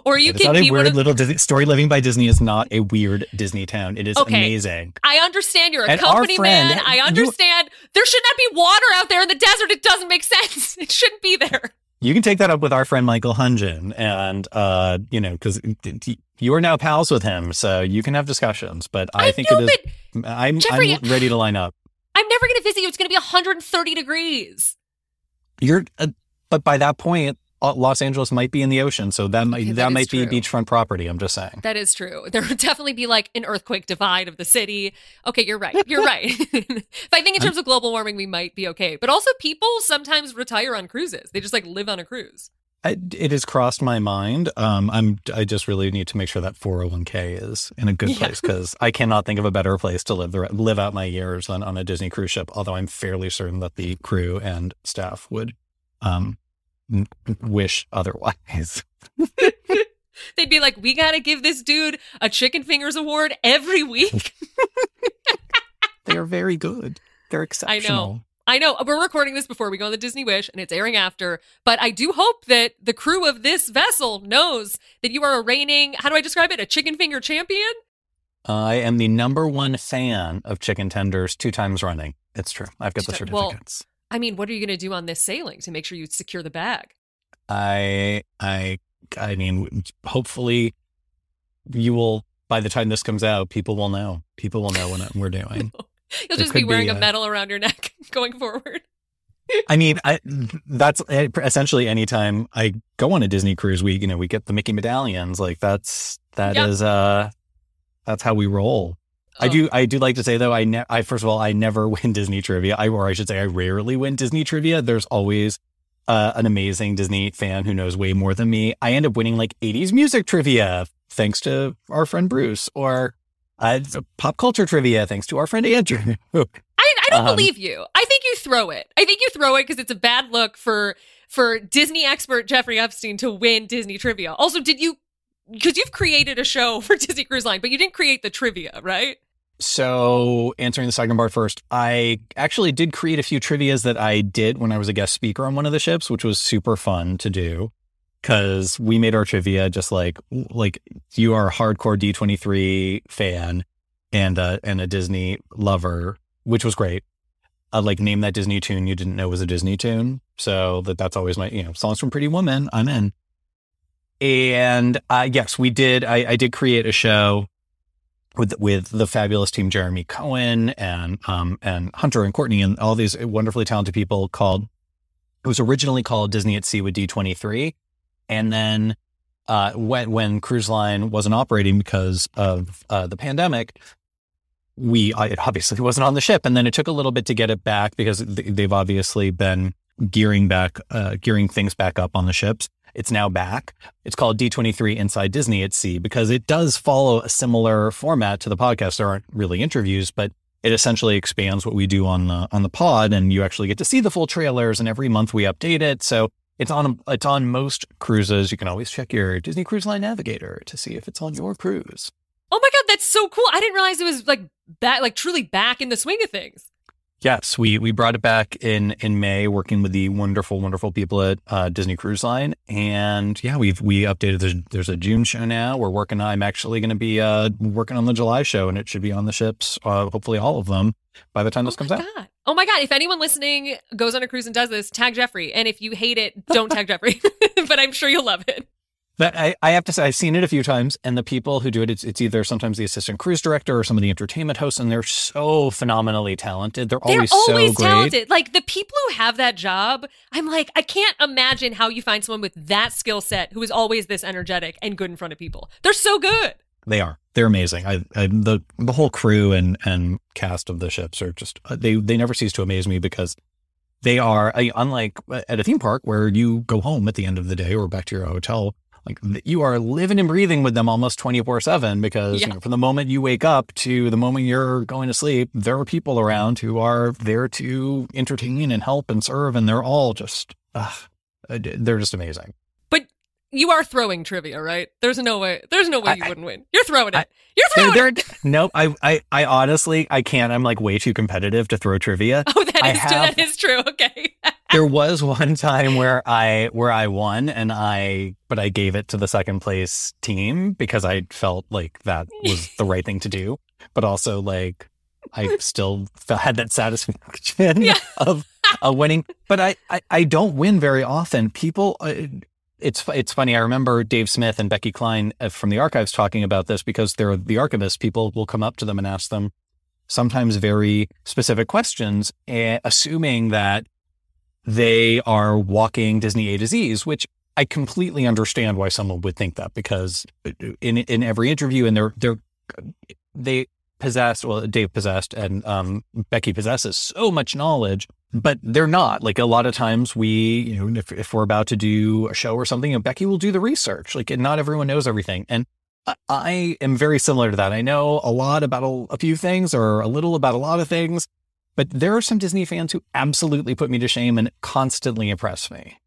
or you can be weird little Disney story. Living by Disney is not a weird Disney town. It is amazing. I understand you're a company man. I understand there should not be water out there in the desert. It doesn't make sense. It shouldn't be there. You can take that up with our friend Michael Hunjan and, you know, because you are now pals with him, so you can have discussions. But I'm ready to line up. I'm never going to visit you. It's going to be 130 degrees. But by that point, Los Angeles might be in the ocean, so that might be beachfront property. I'm just saying. That is true. There would definitely be like an earthquake divide of the city. Okay, you're right. You're right. But I think in terms of global warming, we might be okay. But also, people sometimes retire on cruises. They just like live on a cruise. It has crossed my mind. I just really need to make sure that 401k is in a good place, because I cannot think of a better place to live out my years than on a Disney cruise ship. Although I'm fairly certain that the crew and staff would. Wish otherwise. They'd be like, we gotta give this dude a chicken fingers award every week. They are very good. They're exceptional. I know we're recording this before we go on the Disney Wish, and it's airing after, but I do hope that the crew of this vessel knows that you are a reigning, how do I describe it, a chicken finger champion. I am the number one fan of chicken tenders 2 times running. It's true. I've got the certificates. I mean, what are you going to do on this sailing to make sure you secure the bag? I mean, hopefully you will, by the time this comes out, people will know. People will know what we're doing. No. You'll just be wearing a medal around your neck going forward. I mean, that's essentially any time I go on a Disney cruise, we get the Mickey medallions. Like that's how we roll. I do like to say, though, first of all, I never win Disney trivia. Or I should say I rarely win Disney trivia. There's always an amazing Disney fan who knows way more than me. I end up winning like 80s music trivia, thanks to our friend Bruce, or pop culture trivia, thanks to our friend Andrew. I don't believe you. I think you throw it. I think you throw it because it's a bad look for Disney expert Jeffrey Epstein to win Disney trivia. Also, because you've created a show for Disney Cruise Line, but you didn't create the trivia, right? So answering the second part first, I actually did create a few trivias that I did when I was a guest speaker on one of the ships, which was super fun to do because we made our trivia just like you are a hardcore D23 fan and a Disney lover, which was great. Like name that Disney tune you didn't know was a Disney tune. So that's always my, you know, songs from Pretty Woman, I'm in. And yes, we did. I did create a show with the fabulous team, Jeremy Cohen and Hunter and Courtney and all these wonderfully talented people it was originally called Disney at Sea with D23. And then when Cruise Line wasn't operating because of the pandemic, it obviously wasn't on the ship. And then it took a little bit to get it back because they've obviously been gearing things back up on the ships. It's now back. It's called D23 Inside Disney at Sea because it does follow a similar format to the podcast. There aren't really interviews, but it essentially expands what we do on the pod, and you actually get to see the full trailers. And every month we update it, so it's on most cruises. You can always check your Disney Cruise Line Navigator to see if it's on your cruise. Oh my God, that's so cool! I didn't realize it was truly back in the swing of things. Yes, we brought it back in May, working with the wonderful, wonderful people at Disney Cruise Line, and yeah, we updated. There's a June show now. We're working. I'm actually going to be working on the July show, and it should be on the ships. Hopefully, all of them by the time this comes out. Oh my God! If anyone listening goes on a cruise and does this, tag Jeffrey, and if you hate it, don't tag Jeffrey. But I'm sure you'll love it. But I have to say, I've seen it a few times, and the people who do it, it's either sometimes the assistant cruise director or some of the entertainment hosts, and they're so phenomenally talented. They're always so talented. Great. Like, the people who have that job, I'm like, I can't imagine how you find someone with that skill set who is always this energetic and good in front of people. They're so good. They are. They're amazing. The whole crew and cast of the ships are just, they never cease to amaze me because They are, unlike at a theme park where you go home at the end of the day or back to your hotel, like you are living and breathing with them almost 24/7 because you know, from the moment you wake up to the moment you're going to sleep, there are people around who are there to entertain and help and serve. And they're all just, they're just amazing. But you are throwing trivia, right? There's no way you wouldn't win. You're throwing it. Nope. I honestly, I can't. I'm like way too competitive to throw trivia. Oh, that is true. Okay. There was one time where I won but I gave it to the second place team because I felt like that was the right thing to do. But also like I still had that satisfaction of winning. But I don't win very often. People, it's funny. I remember Dave Smith and Becky Klein from the archives talking about this because they're the archivists. People will come up to them and ask them sometimes very specific questions, assuming that they are walking Disney A to Z's, which I completely understand why someone would think that, because in every interview, and they possessed, well, Dave possessed and Becky possesses so much knowledge, but they're not. Like a lot of times we, you know, if we're about to do a show or something, and Becky will do the research, like, and not everyone knows everything. And I am very similar to that. I know a lot about a few things or a little about a lot of things. But there are some Disney fans who absolutely put me to shame and constantly impress me.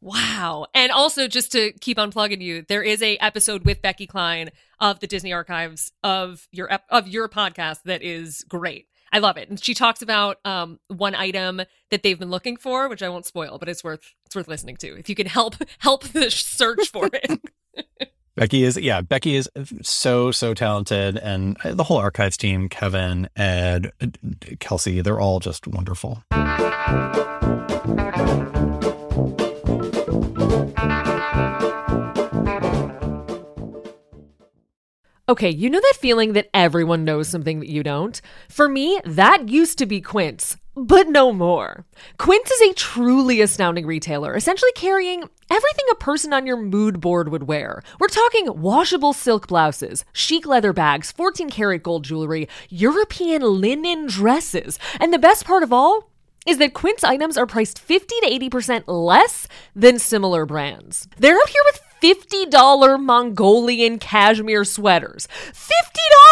Wow. And also, just to keep unplugging you, there is a episode with Becky Klein of the Disney Archives of your podcast that is great. I love it. And she talks about one item that they've been looking for, which I won't spoil, but it's worth listening to if you can help the search for it. Becky is so talented, and the whole archives team, Kevin, Ed, Kelsey, they're all just wonderful. Okay, you know that feeling that everyone knows something that you don't? For me, that used to be Quince. But no more. Quince is a truly astounding retailer, essentially carrying everything a person on your mood board would wear. We're talking washable silk blouses, chic leather bags, 14-karat gold jewelry, European linen dresses. And the best part of all is that Quince items are priced 50 to 80% less than similar brands. They're out here with $50 Mongolian cashmere sweaters.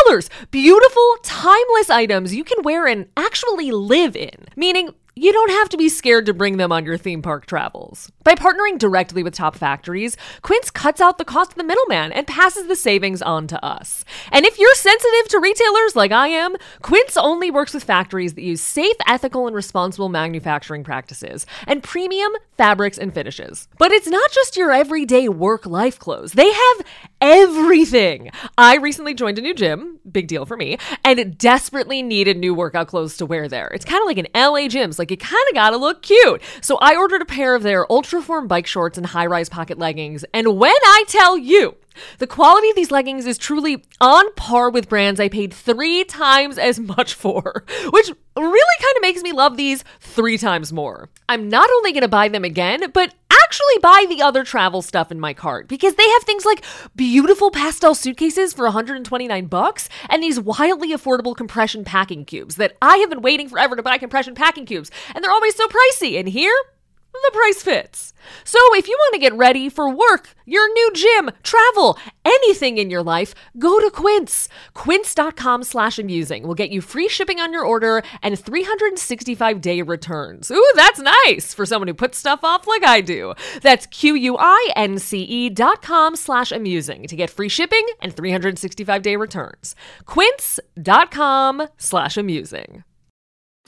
$50! Beautiful, timeless items you can wear and actually live in. Meaning, you don't have to be scared to bring them on your theme park travels. By partnering directly with top factories, Quince cuts out the cost of the middleman and passes the savings on to us. And if you're sensitive to retailers like I am, Quince only works with factories that use safe, ethical, and responsible manufacturing practices and premium fabrics and finishes. But it's not just your everyday work-life clothes. They have everything. I recently joined a new gym, big deal for me, and desperately needed new workout clothes to wear there. It's kind of like an LA gym. Like, you kind of gotta look cute. So I ordered a pair of their Ultraform bike shorts and high-rise pocket leggings. And when I tell you, the quality of these leggings is truly on par with brands I paid 3 times as much for, which really kind of makes me love these 3 times more. I'm not only going to buy them again, but actually buy the other travel stuff in my cart, because they have things like beautiful pastel suitcases for $129 and these wildly affordable compression packing cubes that I have been waiting forever to buy. Compression packing cubes, and they're always so pricey. And here, the price fits. So if you want to get ready for work, your new gym, travel, anything in your life, go to Quince. Quince.com/amusing will get you free shipping on your order and 365-day returns. Ooh, that's nice for someone who puts stuff off like I do. That's QUINCE.com/amusing to get free shipping and 365-day returns. Quince.com/amusing.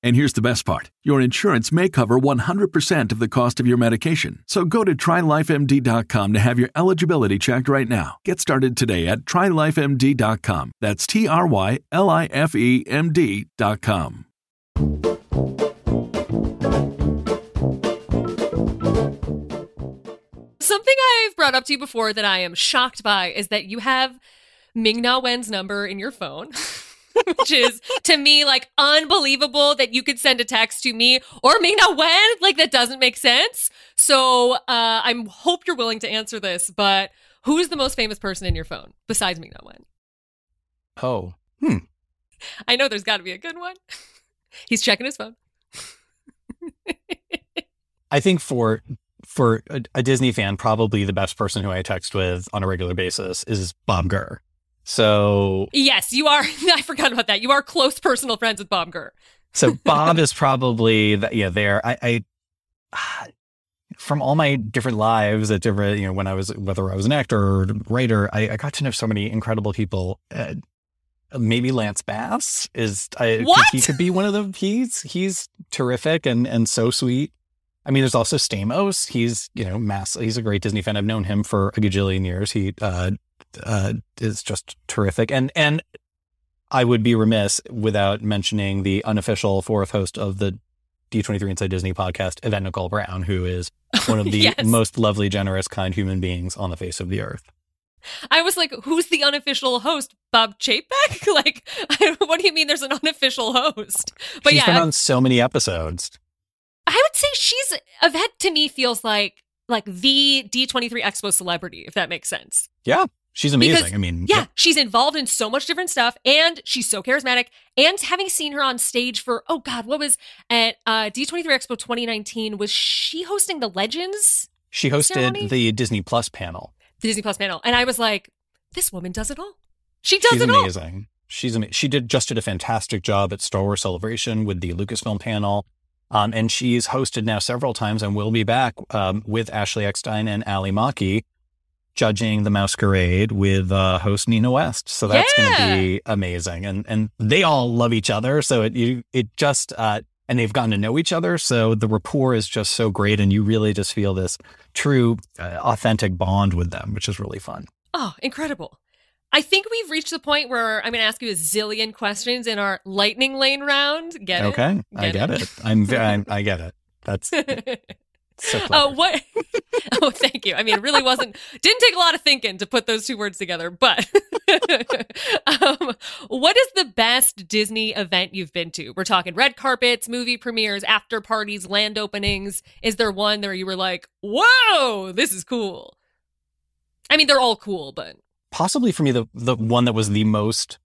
And here's the best part. Your insurance may cover 100% of the cost of your medication. So go to TryLifeMD.com to have your eligibility checked right now. Get started today at TryLifeMD.com. That's TryLifeMD.com. Something I've brought up to you before that I am shocked by is that you have Ming-Na Wen's number in your phone. Which is, to me, like, unbelievable that you could send a text to me or Ming-Na Wen. Like, that doesn't make sense. So I hope you're willing to answer this, but who's the most famous person in your phone besides Ming-Na Wen? Oh. I know there's got to be a good one. He's checking his phone. I think for a Disney fan, probably the best person who I text with on a regular basis is Bob Gurr. So yes, you are. I forgot about that. You are close personal friends with Bob Gurr. So Bob is probably there. I from all my different lives at different, when I was, whether I was an actor or writer, I got to know so many incredible people. Maybe Lance Bass he could be one of them. He's terrific and so sweet. I mean, there's also Stamos. He's he's a great Disney fan. I've known him for a gajillion years. He is just terrific. And I would be remiss without mentioning the unofficial fourth host of the D23 Inside Disney podcast, Yvette Nicole Brown, who is one of the most lovely, generous, kind human beings on the face of the earth. I was like, who's the unofficial host? Bob Chapek? What do you mean there's an unofficial host? But she's been on so many episodes. I would say Yvette to me feels like the D23 Expo celebrity, if that makes sense. Yeah. She's amazing. Because, she's involved in so much different stuff, and she's so charismatic. And having seen her on stage for, at D23 Expo 2019, was she hosting the Legends? She hosted the Disney Plus panel. And I was like, this woman does it all. She does it all. She's amazing. She did a fantastic job at Star Wars Celebration with the Lucasfilm panel. And she's hosted now several times and will be back with Ashley Eckstein and Ali Maki, judging the Mousequerade with host Nina West. So that's going to be amazing. And they all love each other. So and they've gotten to know each other. So the rapport is just so great. And you really just feel this true, authentic bond with them, which is really fun. Oh, incredible. I think we've reached the point where I'm going to ask you a zillion questions in our lightning lane round. Get it? Okay. I get it. I get it. That's... So what? Oh, thank you. I mean, it really didn't take a lot of thinking to put those two words together, but what is the best Disney event you've been to? We're talking red carpets, movie premieres, after parties, land openings. Is there one where you were like, whoa, this is cool? I mean, they're all cool, but. Possibly for me, the one that was the most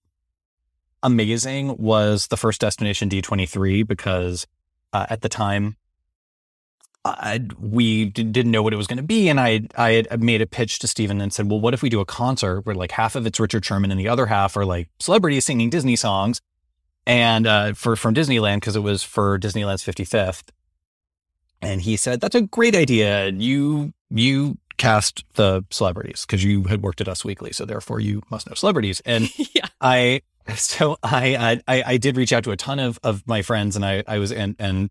amazing was the first Destination D23, because at the time, we didn't know what it was going to be. And I had made a pitch to Steven and said, well, what if we do a concert where like half of it's Richard Sherman and the other half are like celebrities singing Disney songs and from Disneyland, because it was for Disneyland's 55th. And he said, that's a great idea. You cast the celebrities because you had worked at Us Weekly. So therefore you must know celebrities. And I did reach out to a ton of my friends and I was and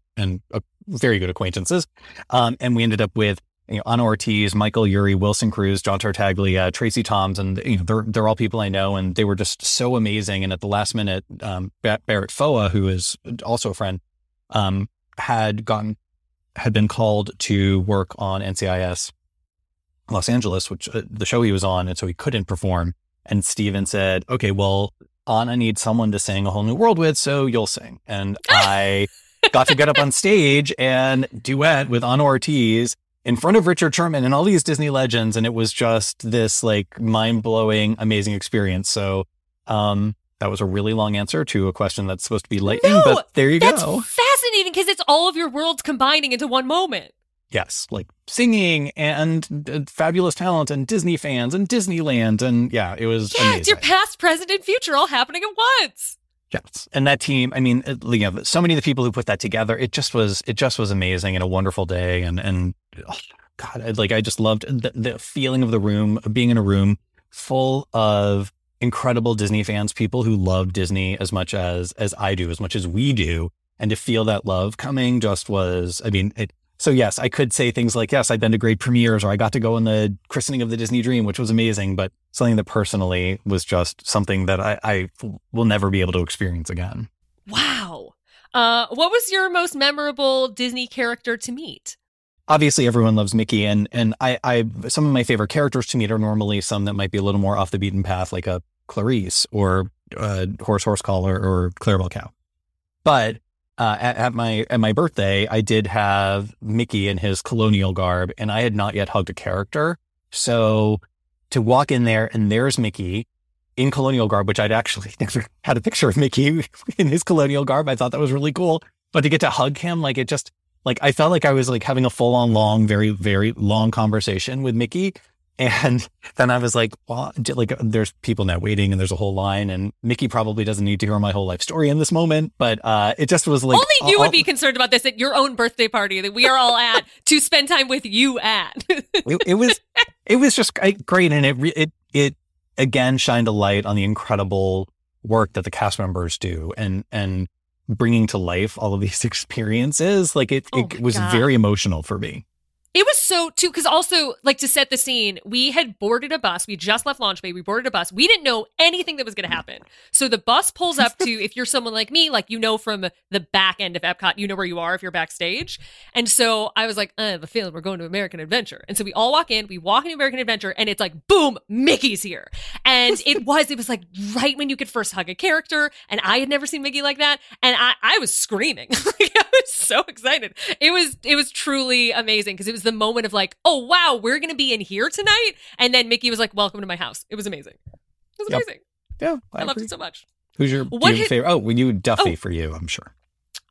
very good acquaintances. And we ended up with, Ana Ortiz, Michael Urie, Wilson Cruz, John Tartaglia, Tracy Toms, and they're all people I know. And they were just so amazing. And at the last minute, Barrett Foa, who is also a friend, had been called to work on NCIS Los Angeles, which the show he was on. And so he couldn't perform. And Steven said, okay, well, Anna needs someone to sing A Whole New World with, so you'll sing. And I got to get up on stage and duet with Anna Ortiz in front of Richard Sherman and all these Disney legends. And it was just this like mind-blowing, amazing experience. So that was a really long answer to a question that's supposed to be lightning, but there you go. That's fascinating because it's all of your worlds combining into one moment. Yes, like singing and fabulous talent and Disney fans and Disneyland. And yeah, it was amazing. It's your past, present, and future all happening at once. Yes. And that team, I mean, you know, so many of the people who put that together, it just was amazing and a wonderful day. And oh, God, I just loved the feeling of the room, being in a room full of incredible Disney fans, people who love Disney as much as I do, as much as we do. And to feel that love coming just was, I mean, it. So yes, I could say things like, yes, I've been to great premieres or I got to go in the christening of the Disney Dream, which was amazing, but something that personally was just something that I will never be able to experience again. Wow. What was your most memorable Disney character to meet? Obviously, everyone loves Mickey, and I some of my favorite characters to meet are normally some that might be a little more off the beaten path, like a Clarice or Horse Collar or Clarabelle Cow. But at my birthday, I did have Mickey in his colonial garb, and I had not yet hugged a character. So to walk in there and there's Mickey in colonial garb, which I'd actually never had a picture of Mickey in his colonial garb. I thought that was really cool. But to get to hug him, like it just like I felt like I was like having a full on long, very, very long conversation with Mickey. And then I was like, well, like there's people now waiting and there's a whole line and Mickey probably doesn't need to hear my whole life story in this moment. But it just was like only you would be concerned about this at your own birthday party that we are all at to spend time with you at. it was just great. And it again shined a light on the incredible work that the cast members do and bringing to life all of these experiences. Like it was very emotional for me. It was so, too, because also, like, to set the scene, we had boarded a bus. We just left Launch Bay. We boarded a bus. We didn't know anything that was going to happen. So the bus pulls up to, if you're someone like me, like, you know, from the back end of Epcot, you know where you are if you're backstage. And so I was like, I have a feeling we're going to American Adventure. And so we all walk in. We walk into American Adventure, and it's like, boom, Mickey's here. And it was like right when you could first hug a character. And I had never seen Mickey like that. And I was screaming. Like, I was so excited. It was truly amazing because it was the moment of like, oh wow, we're gonna be in here tonight, and then Mickey was like, welcome to my house. It was amazing. Yeah, I loved it so much. Who's your favorite? Duffy for you, I'm sure.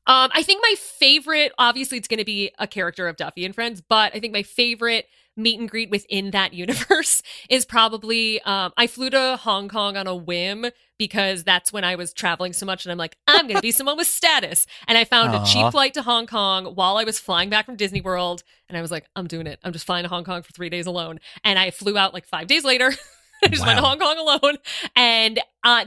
I think my favorite, obviously it's gonna be a character of Duffy and Friends, but I think my favorite meet and greet within that universe is probably I flew to Hong Kong on a whim because that's when I was traveling so much and I'm like, I'm going to be someone with status. And I found a cheap flight to Hong Kong while I was flying back from Disney World. And I was like, I'm doing it. I'm just flying to Hong Kong for 3 days alone. And I flew out like 5 days later. I just went to Hong Kong alone. And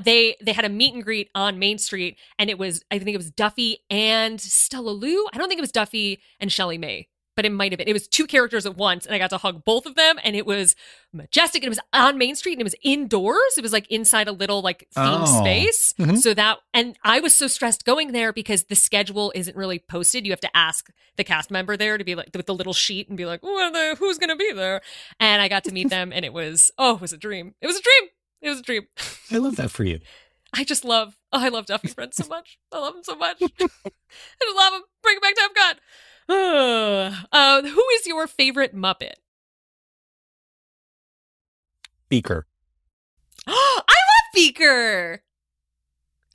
they had a meet and greet on Main Street. And it was, I think it was Duffy and Stella Lou. I don't think it was Duffy and Shelley May. But it might have been. It was two characters at once, and I got to hug both of them, and it was majestic. And it was on Main Street, and it was indoors. It was like inside a little like themed space. Mm-hmm. So that, and I was so stressed going there because the schedule isn't really posted. You have to ask the cast member there to be like with the little sheet and be like, who's going to be there? And I got to meet them, and it was a dream. It was a dream. It was a dream. I love that for you. I love Duffy Friends so much. I love him so much. I just love him. Bring him back to Epcot. Who is your favorite Muppet? Beaker. I love Beaker.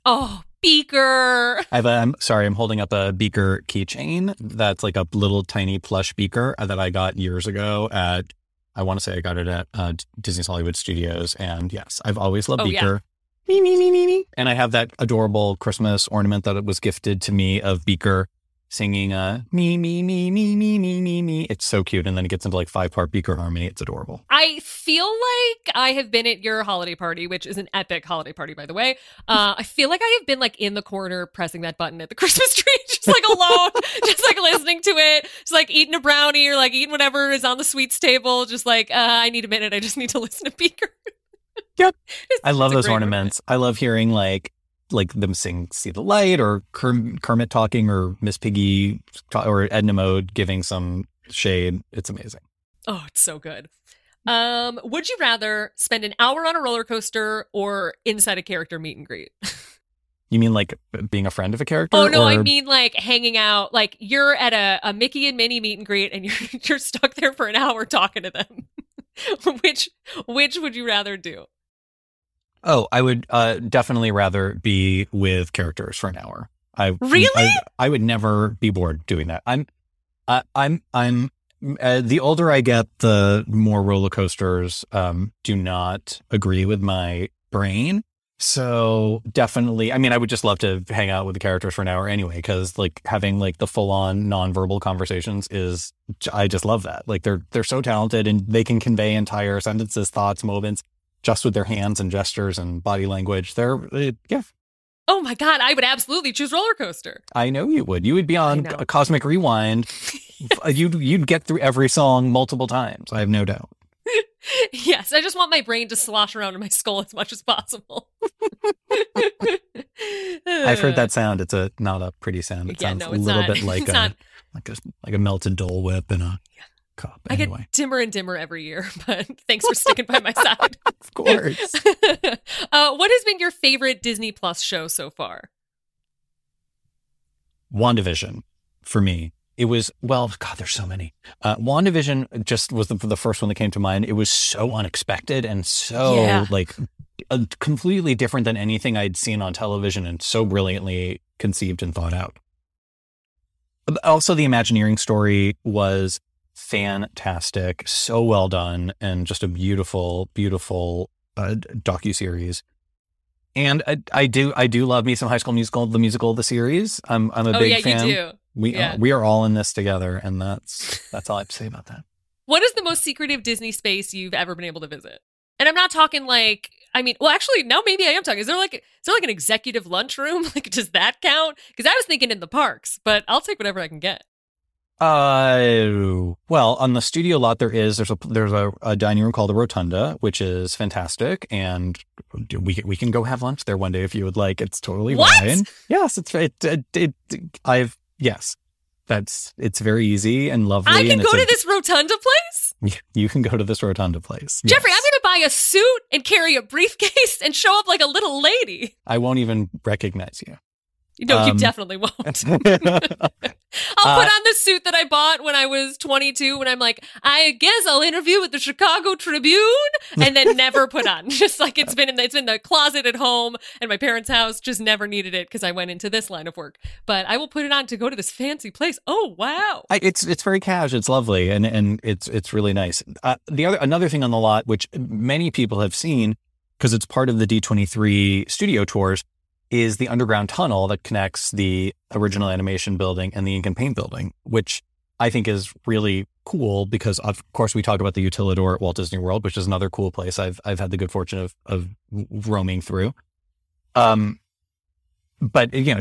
Oh, Beaker. I'm sorry, I'm holding up a Beaker keychain. That's like a little tiny plush Beaker that I got years ago at, I want to say I got it at Disney's Hollywood Studios. And yes, I've always loved Beaker. Yeah. Me, me, me, me, me. And I have that adorable Christmas ornament that was gifted to me of Beaker singing me, me, me, me, me, me, me, me. It's so cute. And then it gets into like 5-part Beaker harmony. It's adorable. I feel like I have been at your holiday party, which is an epic holiday party, by the way. I feel like I have been like in the corner pressing that button at the Christmas tree, just like alone, just like listening to it, just like eating a brownie or like eating whatever is on the sweets table. Just like, I need a minute. I just need to listen to Beaker. Yep. I love those ornaments. I love hearing like them sing See the Light or Kermit talking or Miss Piggy or Edna Mode giving some shade. It's amazing. Oh, it's so good. Would you rather spend an hour on a roller coaster or inside a character meet and greet? You mean like being a friend of a character? Oh, no, or... I mean like hanging out. Like you're at a Mickey and Minnie meet and greet and you're stuck there for an hour talking to them. Which would you rather do? Oh, I would definitely rather be with characters for an hour. I would never be bored doing that. The older I get, the more roller coasters do not agree with my brain. So definitely, I mean, I would just love to hang out with the characters for an hour anyway, because like having like the full on nonverbal conversations is, I just love that. Like they're so talented and they can convey entire sentences, thoughts, moments just with their hands and gestures and body language. Yeah. Oh my God, I would absolutely choose roller coaster. I know you would. You would be on a Cosmic Rewind. You'd get through every song multiple times. I have no doubt. Yes, I just want my brain to slosh around in my skull as much as possible. I've heard that sound. It's not a pretty sound. It sounds bit like a melted Dole Whip in a cup. Anyway. I get dimmer and dimmer every year, but thanks for sticking by my side. Of course. What has been your favorite Disney Plus show so far? WandaVision for me. It was, well, God, there's so many. WandaVision just was the first one that came to mind. It was so unexpected and so completely different than anything I'd seen on television and so brilliantly conceived and thought out. Also, the Imagineering story was fantastic, so well done, and just a beautiful, beautiful docuseries. And I do love me some High School Musical, the musical, the series. I'm a big fan. You do. We are all in this together, and that's all I have to say about that. What is the most secretive Disney space you've ever been able to visit? And I'm not talking like, I mean, well, actually, now maybe I am talking. Is there like an executive lunchroom? Like, does that count? Because I was thinking in the parks, but I'll take whatever I can get. Well, on the studio lot there's a dining room called the Rotunda, which is fantastic, and we can go have lunch there one day if you would like. It's totally fine. Yes, it's very easy and lovely. I can go to this Rotunda place? You can go to this Rotunda place. Jeffrey, yes. I'm going to buy a suit and carry a briefcase and show up like a little lady. I won't even recognize you. No, you definitely won't. I'll put on the suit that I bought when I was 22 when I'm like, I guess I'll interview with the Chicago Tribune, and then never put on. Just like it's been in the closet at home and my parents' house, just never needed it because I went into this line of work. But I will put it on to go to this fancy place. Oh, wow. It's very cash. It's lovely. And it's really nice. Another thing on the lot, which many people have seen because it's part of the D23 studio tours, is the underground tunnel that connects the original animation building and the Ink and Paint building, which I think is really cool because, of course, we talk about the Utilidor at Walt Disney World, which is another cool place I've had the good fortune of roaming through. But, you know,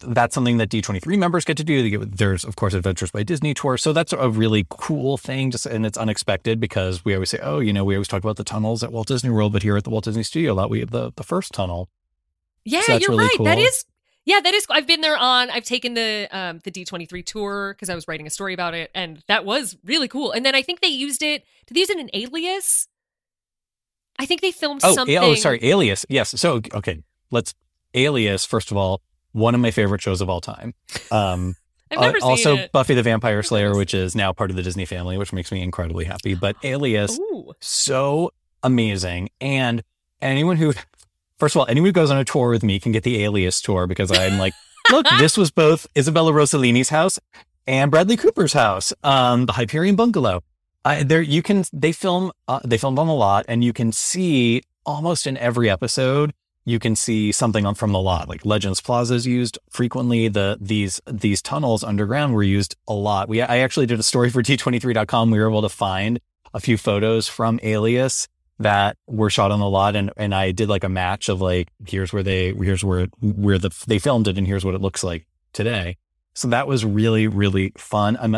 that's something that D23 members get to do. There's, of course, Adventures by Disney tour. So that's a really cool thing. And it's unexpected because we always say, oh, you know, we always talk about the tunnels at Walt Disney World. But here at the Walt Disney Studio lot, we have the first tunnel. Yeah, so you're really right. Cool. That is. I've been there I've taken the D23 tour because I was writing a story about it, and that was really cool. And then I think they used it. Did they use it in an Alias? I think they filmed something. Oh, sorry, Alias. Yes. So, okay, Alias, first of all, one of my favorite shows of all time. I've never seen also, it. Buffy the Vampire Slayer, which is now part of the Disney family, which makes me incredibly happy. But Alias, so amazing. And first of all, anyone who goes on a tour with me can get the Alias tour because I'm like, look, this was both Isabella Rossellini's house and Bradley Cooper's house, the Hyperion Bungalow. They filmed on the lot, and you can see almost in every episode, you can see something from the lot. Like Legends Plaza is used frequently. These tunnels underground were used a lot. I actually did a story for D23.com. We were able to find a few photos from Alias that were shot on the lot, and I did like a match of like, here's where they filmed it and here's what it looks like today. So that was really, really fun. I'm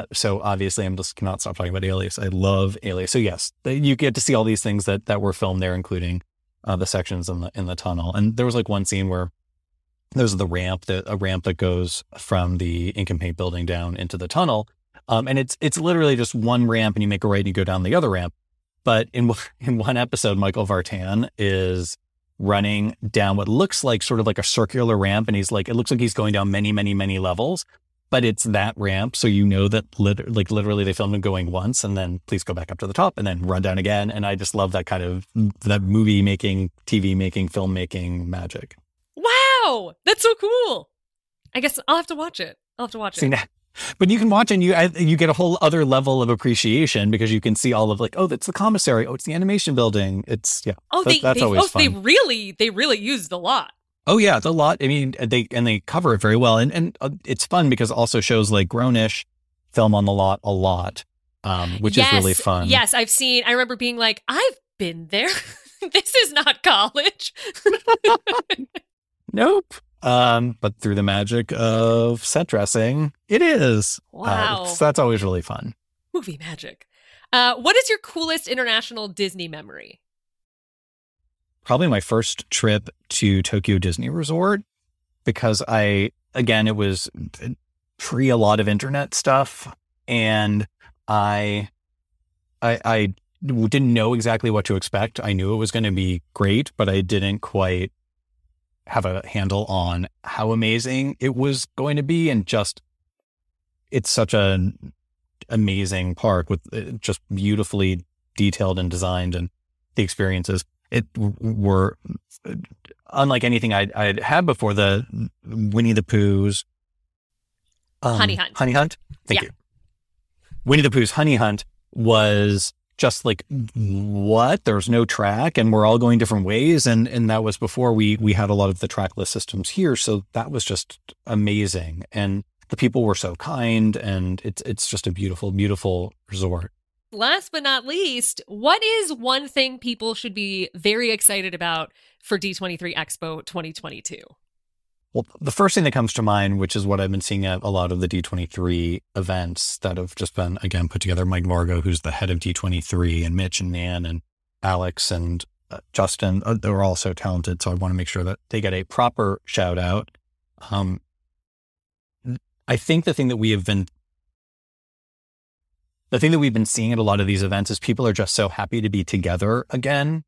just cannot stop talking about Alias. I love Alias. So yes, you get to see all these things that were filmed there, including the sections in the tunnel. And there was like one scene where there's a ramp that goes from the Ink and Paint building down into the tunnel. And it's literally just one ramp, and you make a right and you go down the other ramp. But in one episode, Michael Vartan is running down what looks like sort of like a circular ramp. And he's like, it looks like he's going down many, many, many levels. But it's that ramp. So, you know, that literally they filmed him going once and then please go back up to the top and then run down again. And I just love that kind of that movie making, TV making, film making magic. Wow. That's so cool. I guess I'll have to watch it. See, now, but you can watch and you get a whole other level of appreciation because you can see all of like, oh, that's the commissary. Oh, it's the animation building. It's yeah. Oh, that's always fun. They really used a lot. Oh, yeah, the lot. I mean, they cover it very well. And it's fun because also shows like Grownish film on the lot a lot, which is really fun. Yes, I remember being like, I've been there. This is not college. Nope. But through the magic of set dressing, it is. Wow. So that's always really fun. Movie magic. What is your coolest international Disney memory? Probably my first trip to Tokyo Disney Resort because it was pre a lot of internet stuff and I didn't know exactly what to expect. I knew it was going to be great, but I didn't quite have a handle on how amazing it was going to be. And just, it's such an amazing park with just beautifully detailed and designed, and the experiences were unlike anything I'd had before. The Winnie the Pooh's Honey Hunt. Thank you. Winnie the Pooh's Honey Hunt was just like, what? There's no track and we're all going different ways. And that was before we had a lot of the trackless systems here. So that was just amazing. And the people were so kind, and it's just a beautiful, beautiful resort. Last but not least, what is one thing people should be very excited about for D23 Expo 2022? Well, the first thing that comes to mind, which is what I've been seeing at a lot of the D23 events that have just been, again, put together. Mike Margo, who's the head of D23, and Mitch and Nan and Alex and Justin, they were all so talented. So I want to make sure that they get a proper shout out. I think the thing that we've been seeing at a lot of these events is people are just so happy to be together again.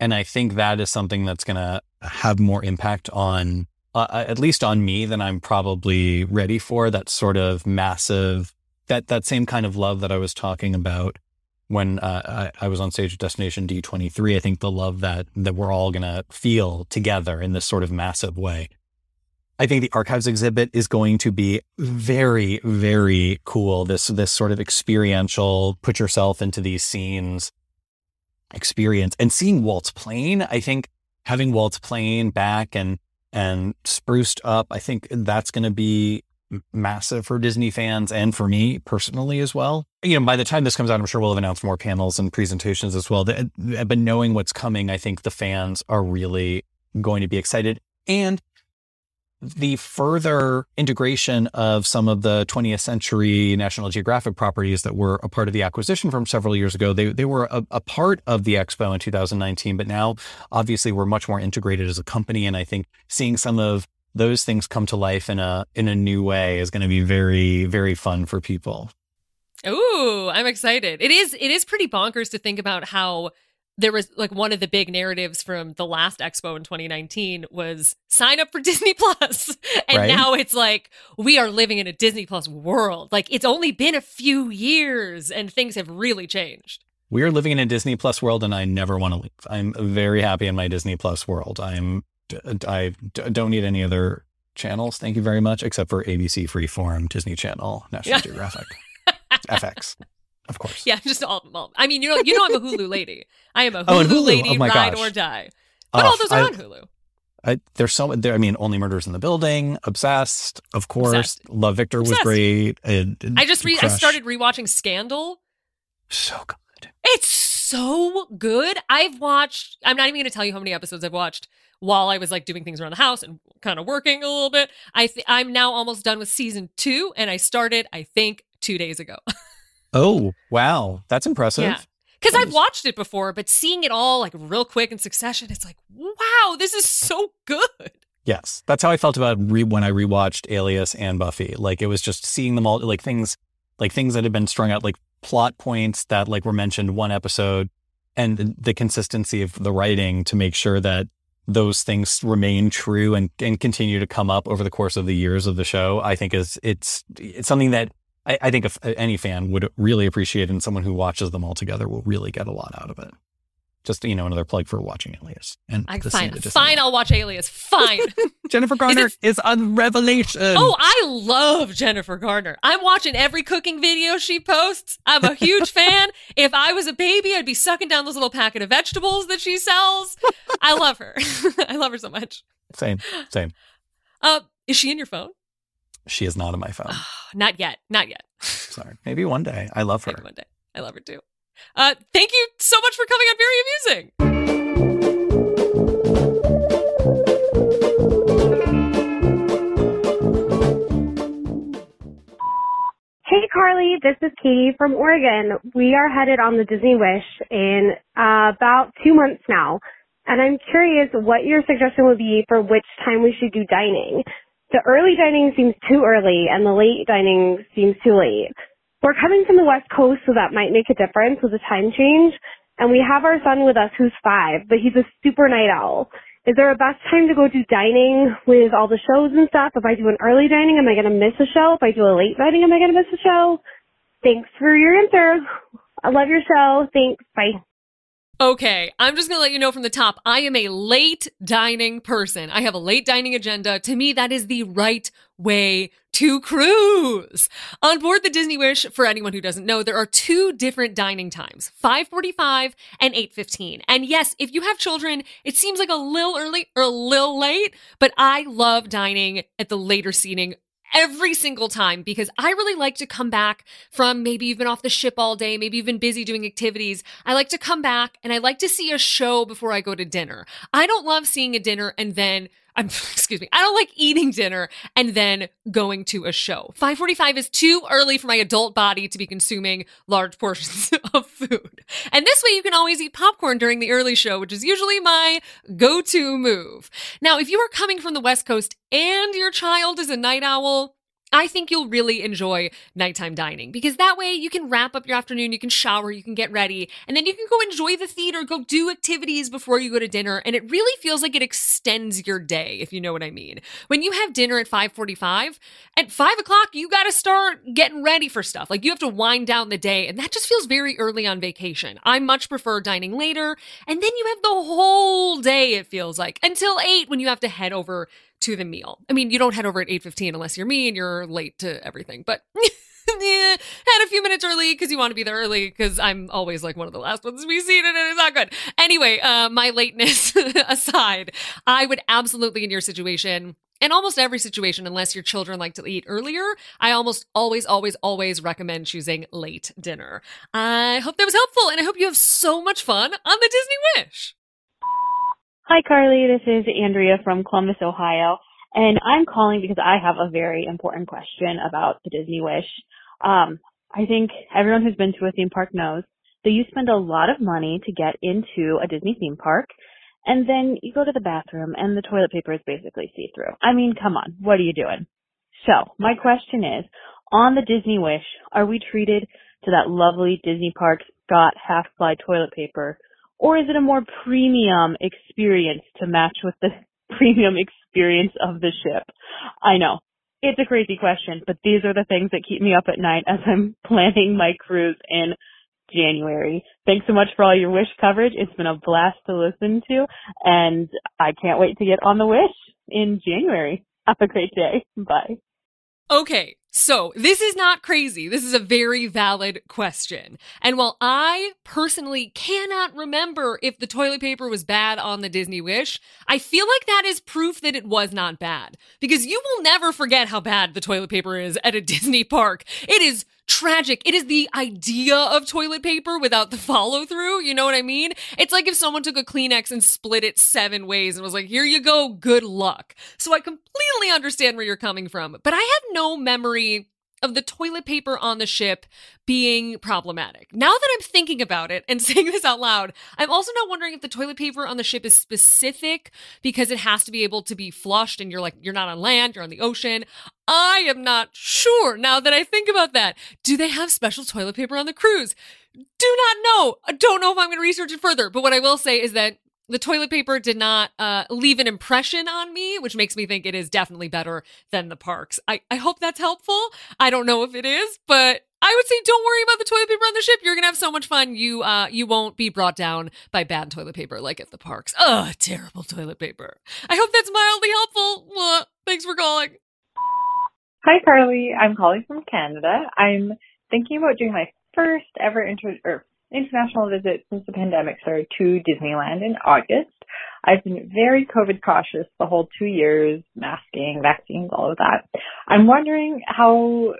And I think that is something that's going to have more impact on, at least on me, than I'm probably ready for. That sort of massive, that same kind of love that I was talking about when I was on stage at Destination D23. I think the love that we're all going to feel together in this sort of massive way. I think the archives exhibit is going to be very, very cool. This sort of experiential, put yourself into these scenes experience. And seeing Walt's plane, I think having Walt's plane back and spruced up, I think that's going to be massive for Disney fans and for me personally as well. You know, by the time this comes out, I'm sure we'll have announced more panels and presentations as well. But knowing what's coming, I think the fans are really going to be excited. And the further integration of some of the 20th century National Geographic properties that were a part of the acquisition from several years ago, they were a part of the expo in 2019, but now obviously we're much more integrated as a company. And I think seeing some of those things come to life in a new way is going to be very, very fun for people. Ooh, I'm excited. It is pretty bonkers to think about how there was like one of the big narratives from the last expo in 2019 was sign up for Disney Plus. And right? Now it's like, we are living in a Disney Plus world. Like, it's only been a few years and things have really changed. We are living in a Disney Plus world and I never want to leave. I'm very happy in my Disney Plus world. I don't need any other channels. Thank you very much. Except for ABC Freeform, Disney Channel, National Geographic, FX. Of course. Yeah, just all. I mean, you know, I'm a Hulu lady. I am a Hulu, Hulu lady, ride or die. But all those are on Hulu. There's so there. I mean, Only Murders in the Building, Obsessed, of course. Love Victor was great. I started rewatching Scandal. So good. It's so good. I'm not even going to tell you how many episodes I've watched while I was like doing things around the house and kind of working a little bit. I'm now almost done with season 2, and I started, I think, 2 days ago. Oh, wow. That's impressive. Yeah. Because I've watched it before, but seeing it all like real quick in succession, it's like, wow, this is so good. Yes. That's how I felt about when I rewatched Alias and Buffy. Like, it was just seeing them all, like things that had been strung out, like plot points that like were mentioned one episode and the consistency of the writing to make sure that those things remain true and continue to come up over the course of the years of the show, I think is it's something that I think if any fan would really appreciate, and someone who watches them all together will really get a lot out of it. Just, you know, another plug for watching Alias. And fine, I'll watch Alias. Fine. Jennifer Garner is on Revelation. Oh, I love Jennifer Garner. I'm watching every cooking video she posts. I'm a huge fan. If I was a baby, I'd be sucking down those little packet of vegetables that she sells. I love her. I love her so much. Same. Is she in your phone? She is not on my phone. Not yet. Sorry. Maybe one day. I love her. Maybe one day. I love her too. Thank you so much for coming on Very Amusing. Hey, Carly, this is Katie from Oregon. We are headed on the Disney Wish in about 2 months now, and I'm curious what your suggestion would be for which time we should do dining. The early dining seems too early, and the late dining seems too late. We're coming from the West Coast, so that might make a difference with the time change. And we have our son with us who's 5, but he's a super night owl. Is there a best time to go do dining with all the shows and stuff? If I do an early dining, am I going to miss a show? If I do a late dining, am I going to miss a show? Thanks for your answer. I love your show. Thanks. Bye. Okay, I'm just going to let you know from the top, I am a late dining person. I have a late dining agenda. To me, that is the right way to cruise. On board the Disney Wish, for anyone who doesn't know, there are 2 different dining times, 5:45 and 8:15. And yes, if you have children, it seems like a little early or a little late, but I love dining at the later seating every single time, because I really like to come back from, maybe you've been off the ship all day, maybe you've been busy doing activities. I like to come back and I like to see a show before I go to dinner. I don't love seeing a dinner and then I don't like eating dinner and then going to a show. 5:45 is too early for my adult body to be consuming large portions of food. And this way you can always eat popcorn during the early show, which is usually my go-to move. Now, if you are coming from the West Coast and your child is a night owl, I think you'll really enjoy nighttime dining, because that way you can wrap up your afternoon, you can shower, you can get ready, and then you can go enjoy the theater, go do activities before you go to dinner, and it really feels like it extends your day, if you know what I mean. When you have dinner at 5:45, at 5 o'clock, you got to start getting ready for stuff. Like, you have to wind down the day, and that just feels very early on vacation. I much prefer dining later, and then you have the whole day, it feels like, until 8 when you have to head over to the meal. I mean, you don't head over at 8:15 unless you're me and you're late to everything, but head a few minutes early because you want to be there early, because I'm always like one of the last ones we see, and it's not good. Anyway, my lateness aside, I would absolutely, in your situation, in almost every situation, unless your children like to eat earlier, I almost always recommend choosing late dinner. I hope that was helpful, and I hope you have so much fun on the Disney Wish. Hi, Carly. This is Andrea from Columbus, Ohio, and I'm calling because I have a very important question about the Disney Wish. I think everyone who's been to a theme park knows that you spend a lot of money to get into a Disney theme park, and then you go to the bathroom, and the toilet paper is basically see-through. I mean, come on. What are you doing? So my question is, on the Disney Wish, are we treated to that lovely Disney Parks got half-ply toilet paper, or is it a more premium experience to match with the premium experience of the ship? I know, it's a crazy question, but these are the things that keep me up at night as I'm planning my cruise in January. Thanks so much for all your Wish coverage. It's been a blast to listen to, and I can't wait to get on the Wish in January. Have a great day. Bye. Okay, so this is not crazy. This is a very valid question. And while I personally cannot remember if the toilet paper was bad on the Disney Wish, I feel like that is proof that it was not bad, because you will never forget how bad the toilet paper is at a Disney park. It is tragic. It is the idea of toilet paper without the follow through. You know what I mean? It's like if someone took a Kleenex and split it 7 ways and was like, here you go, good luck. So I completely understand where you're coming from, but I have no memory of the toilet paper on the ship being problematic. Now that I'm thinking about it and saying this out loud, I'm also now wondering if the toilet paper on the ship is specific because it has to be able to be flushed, and you're not on land, you're on the ocean. I am not sure now that I think about that. Do they have special toilet paper on the cruise? do not know. I don't know if I'm going to research it further. But what I will say is that the toilet paper did not leave an impression on me, which makes me think it is definitely better than the parks. I hope that's helpful. I don't know if it is, but I would say don't worry about the toilet paper on the ship. You're going to have so much fun. You won't be brought down by bad toilet paper like at the parks. Ugh, terrible toilet paper. I hope that's mildly helpful. Well, thanks for calling. Hi, Carly. I'm calling from Canada. I'm thinking about doing my first ever international visit since the pandemic started to Disneyland in August. I've been very COVID cautious the whole 2 years, masking, vaccines, all of that. I'm wondering how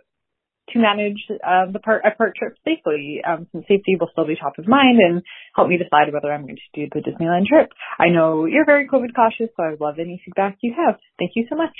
to manage a park trip safely, since safety will still be top of mind and help me decide whether I'm going to do the Disneyland trip. I know you're very COVID cautious, so I would love any feedback you have. Thank you so much.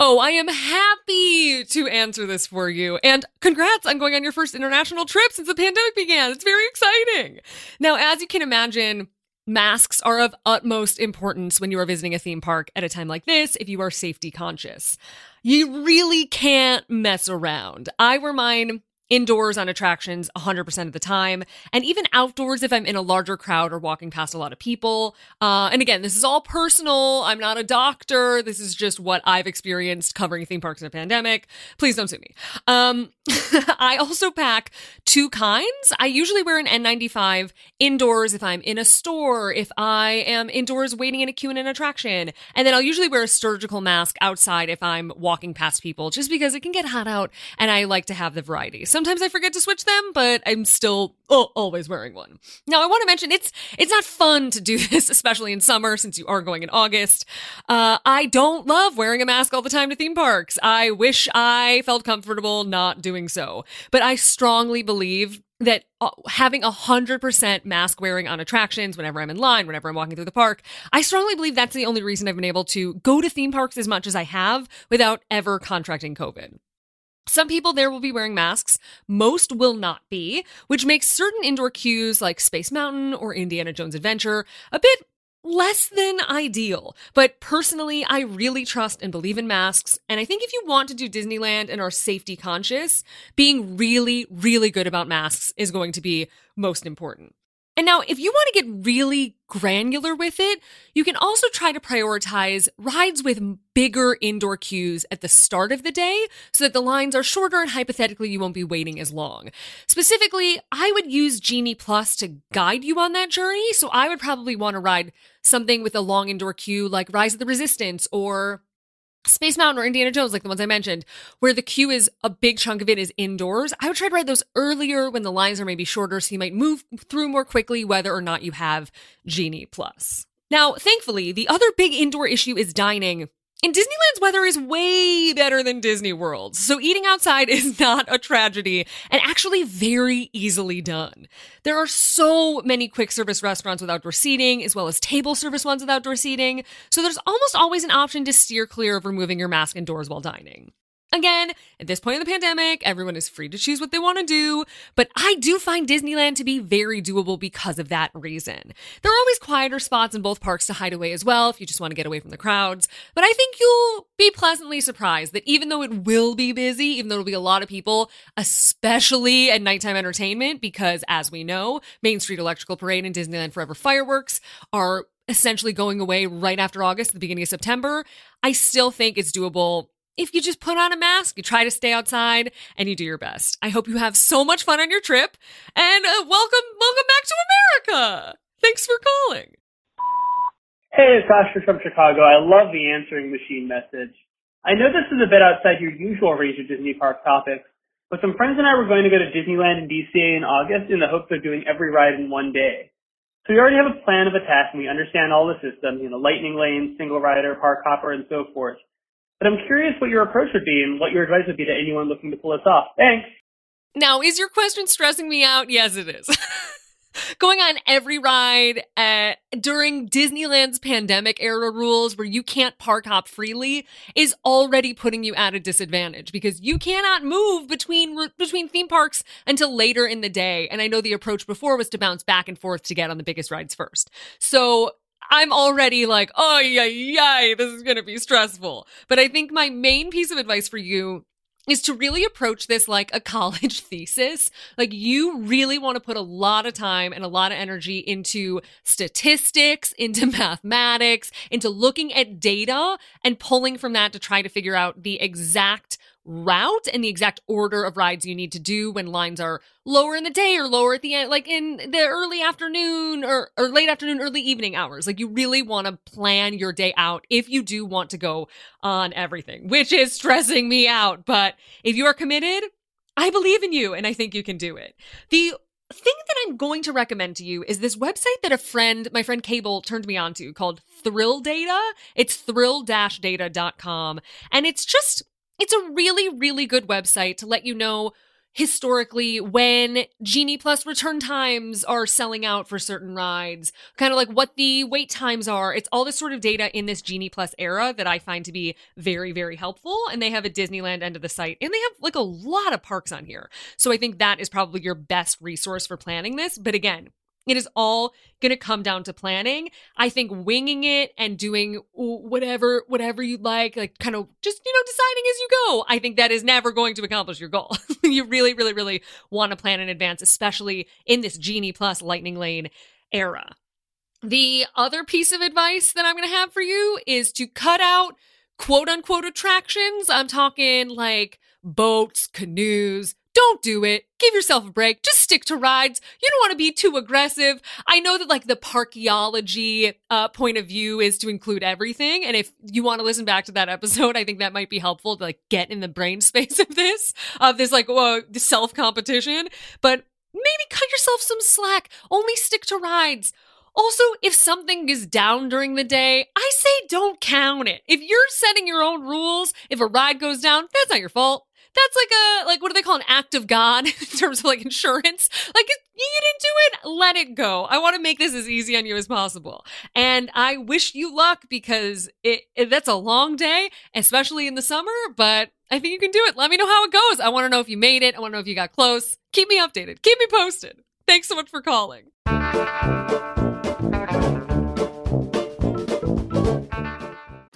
Oh, I am happy to answer this for you. And congrats on going on your first international trip since the pandemic began. It's very exciting. Now, as you can imagine, masks are of utmost importance when you are visiting a theme park at a time like this if you are safety conscious. You really can't mess around. I wear mine indoors on attractions 100% of the time, and even outdoors if I'm in a larger crowd or walking past a lot of people. And again, this is all personal. I'm not a doctor. This is just what I've experienced covering theme parks in a pandemic. Please don't sue me. I also pack two kinds. I usually wear an N95 indoors if I'm in a store, if I am indoors waiting in a queue in an attraction. And then I'll usually wear a surgical mask outside if I'm walking past people, just because it can get hot out and I like to have the variety. Sometimes I forget to switch them, but I'm still always wearing one. Now, I want to mention it's not fun to do this, especially in summer, since you are going in August. I don't love wearing a mask all the time to theme parks. I wish I felt comfortable not doing so, but I strongly believe that having 100% mask wearing on attractions, whenever I'm in line, whenever I'm walking through the park, I strongly believe that's the only reason I've been able to go to theme parks as much as I have without ever contracting COVID. Some people there will be wearing masks, most will not be, which makes certain indoor queues like Space Mountain or Indiana Jones Adventure a bit less than ideal. But personally, I really trust and believe in masks. And I think if you want to do Disneyland and are safety conscious, being really, really good about masks is going to be most important. And now, if you want to get really granular with it, you can also try to prioritize rides with bigger indoor queues at the start of the day so that the lines are shorter and hypothetically you won't be waiting as long. Specifically, I would use Genie Plus to guide you on that journey, so I would probably want to ride something with a long indoor queue like Rise of the Resistance or Space Mountain or Indiana Jones, like the ones I mentioned, where the queue is a big chunk of it is indoors. I would try to ride those earlier when the lines are maybe shorter, so you might move through more quickly whether or not you have Genie Plus. Now, thankfully, the other big indoor issue is dining. And Disneyland's weather is way better than Disney World's, so eating outside is not a tragedy and actually very easily done. There are so many quick service restaurants with outdoor seating, as well as table service ones with outdoor seating, so there's almost always an option to steer clear of removing your mask indoors while dining. Again, at this point in the pandemic, everyone is free to choose what they want to do, but I do find Disneyland to be very doable because of that reason. There are always quieter spots in both parks to hide away as well if you just want to get away from the crowds, but I think you'll be pleasantly surprised that even though it will be busy, even though it'll be a lot of people, especially at nighttime entertainment, because as we know, Main Street Electrical Parade and Disneyland Forever Fireworks are essentially going away right after August, the beginning of September, I still think it's doable if you just put on a mask, you try to stay outside, and you do your best. I hope you have so much fun on your trip, and welcome back to America. Thanks for calling. Hey, it's Oscar from Chicago. I love the answering machine message. I know this is a bit outside your usual range of Disney park topics, but some friends and I were going to go to Disneyland and DCA in August in the hopes of doing every ride in one day. So we already have a plan of attack, and we understand all the systems, lightning lane, single rider, park hopper, and so forth. But I'm curious what your approach would be and what your advice would be to anyone looking to pull us off. Thanks. Now, is your question stressing me out? Yes, it is. Going on every ride during Disneyland's pandemic era rules where you can't park hop freely is already putting you at a disadvantage because you cannot move between theme parks until later in the day. And I know the approach before was to bounce back and forth to get on the biggest rides first. So I'm already like, oh, yeah, this is going to be stressful. But I think my main piece of advice for you is to really approach this like a college thesis. Like, you really want to put a lot of time and a lot of energy into statistics, into mathematics, into looking at data and pulling from that to try to figure out the exact route and the exact order of rides you need to do when lines are lower in the day or lower at the end, like in the early afternoon or late afternoon, early evening hours. Like, you really want to plan your day out if you do want to go on everything, which is stressing me out. But if you are committed, I believe in you and I think you can do it. The thing that I'm going to recommend to you is this website that my friend Cable turned me on to called Thrill Data. It's thrill-data.com. And it's a really, really good website to let you know historically when Genie Plus return times are selling out for certain rides, kind of like what the wait times are. It's all this sort of data in this Genie Plus era that I find to be very, very helpful. And they have a Disneyland end of the site, and they have like a lot of parks on here. So I think that is probably your best resource for planning this. But again, it is all going to come down to planning. I think winging it and doing whatever you'd like kind of just, deciding as you go, I think that is never going to accomplish your goal. You really, really, really want to plan in advance, especially in this Genie Plus Lightning Lane era. The other piece of advice that I'm going to have for you is to cut out quote unquote attractions. I'm talking like boats, canoes. Don't do it. Give yourself a break. Just stick to rides. You don't want to be too aggressive. I know that like the parkeology point of view is to include everything. And if you want to listen back to that episode, I think that might be helpful to like get in the brain space of this like self-competition. But maybe cut yourself some slack. Only stick to rides. Also, if something is down during the day, I say don't count it. If you're setting your own rules, if a ride goes down, that's not your fault. That's like what do they call, an act of God in terms of like insurance? Like, you didn't do it, let it go. I want to make this as easy on you as possible. And I wish you luck because that's a long day, especially in the summer, but I think you can do it. Let me know how it goes. I want to know if you made it. I want to know if you got close. Keep me updated. Keep me posted. Thanks so much for calling.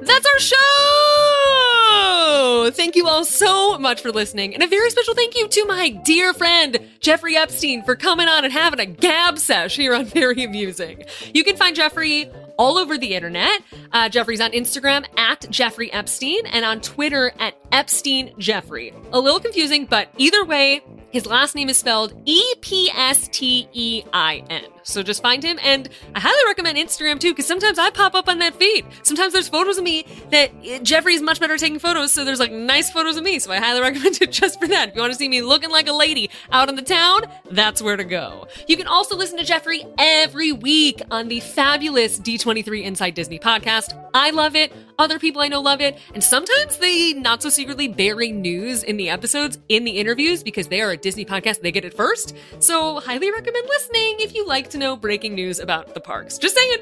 That's our show! Thank you all so much for listening, and a very special thank you to my dear friend Jeffrey Epstein for coming on and having a gab sesh here on Very Amusing. You can find Jeffrey all over the internet. Jeffrey's on Instagram at Jeffrey Epstein and on Twitter at Epstein Jeffrey. A little confusing, but either way, his last name is spelled Epstein. So just find him. And I highly recommend Instagram too, because sometimes I pop up on that feed. Sometimes there's photos of me that Jeffrey is much better at taking photos. So there's like nice photos of me. So I highly recommend it just for that. If you want to see me looking like a lady out in the town, that's where to go. You can also listen to Jeffrey every week on the fabulous D23 Inside Disney podcast. I love it. Other people I know love it. And sometimes they not so secretly bury news in the episodes, in the interviews, because they are a Disney podcast. They get it first. So highly recommend listening if you like to know breaking news about the parks. Just saying.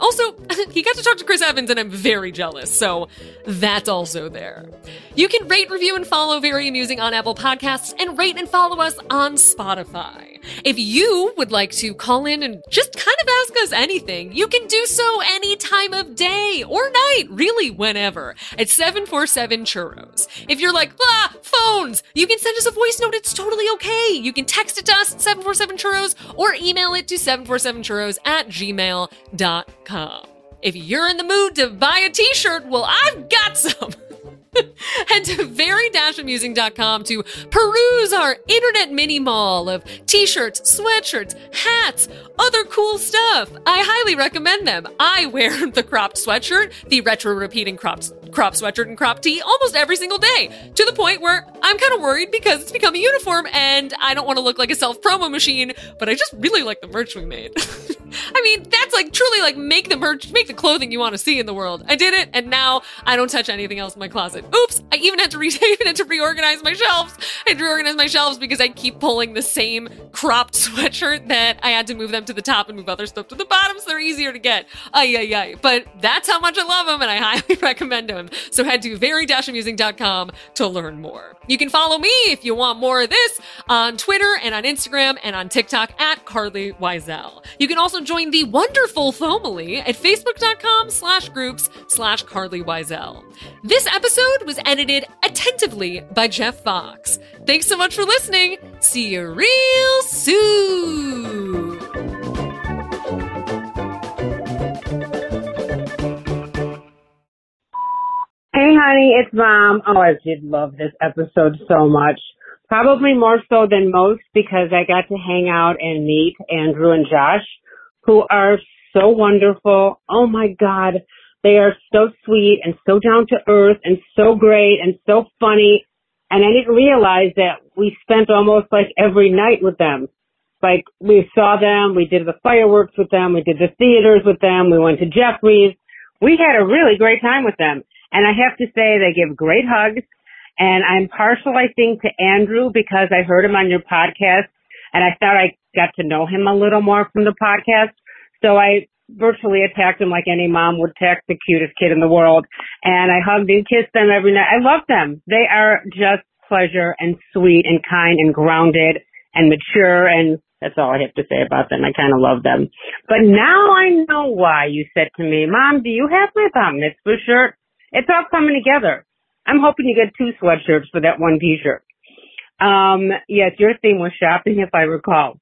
Also, he got to talk to Chris Evans and I'm very jealous. So that's also there. You can rate, review, and follow Very Amusing on Apple Podcasts and rate and follow us on Spotify. If you would like to call in and just kind of ask us anything, you can do so any time of day or night, really whenever, at 747-CHURROS. If you're like, phones, you can send us a voice note. It's totally okay. You can text it to us at 747-CHURROS or email it to 747-CHURROS@gmail.com. If you're in the mood to buy a t-shirt, well, I've got some. Head to very-amusing.com to peruse our internet mini mall of t-shirts, sweatshirts, hats, other cool stuff. I highly recommend them. I wear the cropped sweatshirt, the retro-repeating crop sweatshirt and crop tee almost every single day, to the point where I'm kind of worried because it's become a uniform and I don't want to look like a self-promo machine, but I just really like the merch we made. I mean, that's like truly like make the merch, make the clothing you want to see in the world. I did it, and now I don't touch anything else in my closet. Oops, I even had to reorganize my shelves. I had to reorganize my shelves because I keep pulling the same cropped sweatshirt that I had to move them to the top and move other stuff to the bottom so they're easier to get. But that's how much I love them and I highly recommend them. So head to very-amusing.com to learn more. You can follow me if you want more of this on Twitter and on Instagram and on TikTok at Carly Wiesel. You can also join the wonderful family at facebook.com/groups/Carly Wiesel. This episode was edited attentively by Jeff Fox. Thanks so much for listening. See you real soon. Hey, honey, it's Mom. Oh, I did love this episode so much. Probably more so than most because I got to hang out and meet Andrew and Josh, who are so wonderful. Oh, my God. They are so sweet and so down to earth and so great and so funny. And I didn't realize that we spent almost like every night with them. Like, we saw them. We did the fireworks with them. We did the theaters with them. We went to Jeffrey's. We had a really great time with them. And I have to say they give great hugs, and I'm partial, I think, to Andrew because I heard him on your podcast, and I thought I got to know him a little more from the podcast. So I virtually attacked him like any mom would attack the cutest kid in the world, and I hugged and kissed them every night. I love them. They are just pleasure and sweet and kind and grounded and mature, and that's all I have to say about them. I kind of love them. But now I know why you said to me, Mom, do you have my Bat Mitzvah shirt? It's all coming together. I'm hoping you get two sweatshirts for that one t-shirt. Yes, your theme was shopping, if I recall.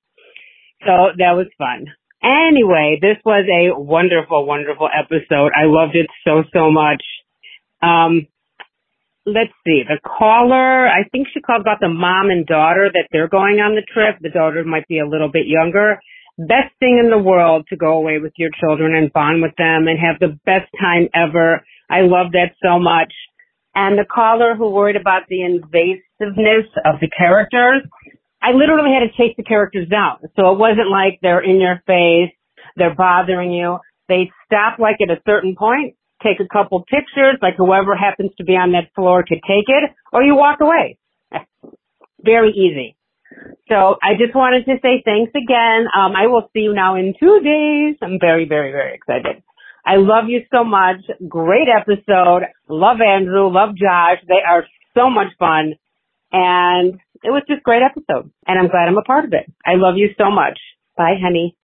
So that was fun. Anyway, this was a wonderful, wonderful episode. I loved it so, so much. Let's see. The caller, I think she called about the mom and daughter that they're going on the trip. The daughter might be a little bit younger. Best thing in the world to go away with your children and bond with them and have the best time ever. I love that so much. And the caller who worried about the invasiveness of the characters, I literally had to chase the characters down. So it wasn't like they're in your face, they're bothering you. They stop like at a certain point, take a couple pictures, like whoever happens to be on that floor could take it, or you walk away. Very easy. So I just wanted to say thanks again. I will see you now in 2 days. I'm very, very, very excited. I love you so much. Great episode. Love Andrew. Love Josh. They are so much fun. And it was just a great episode. And I'm glad I'm a part of it. I love you so much. Bye, honey.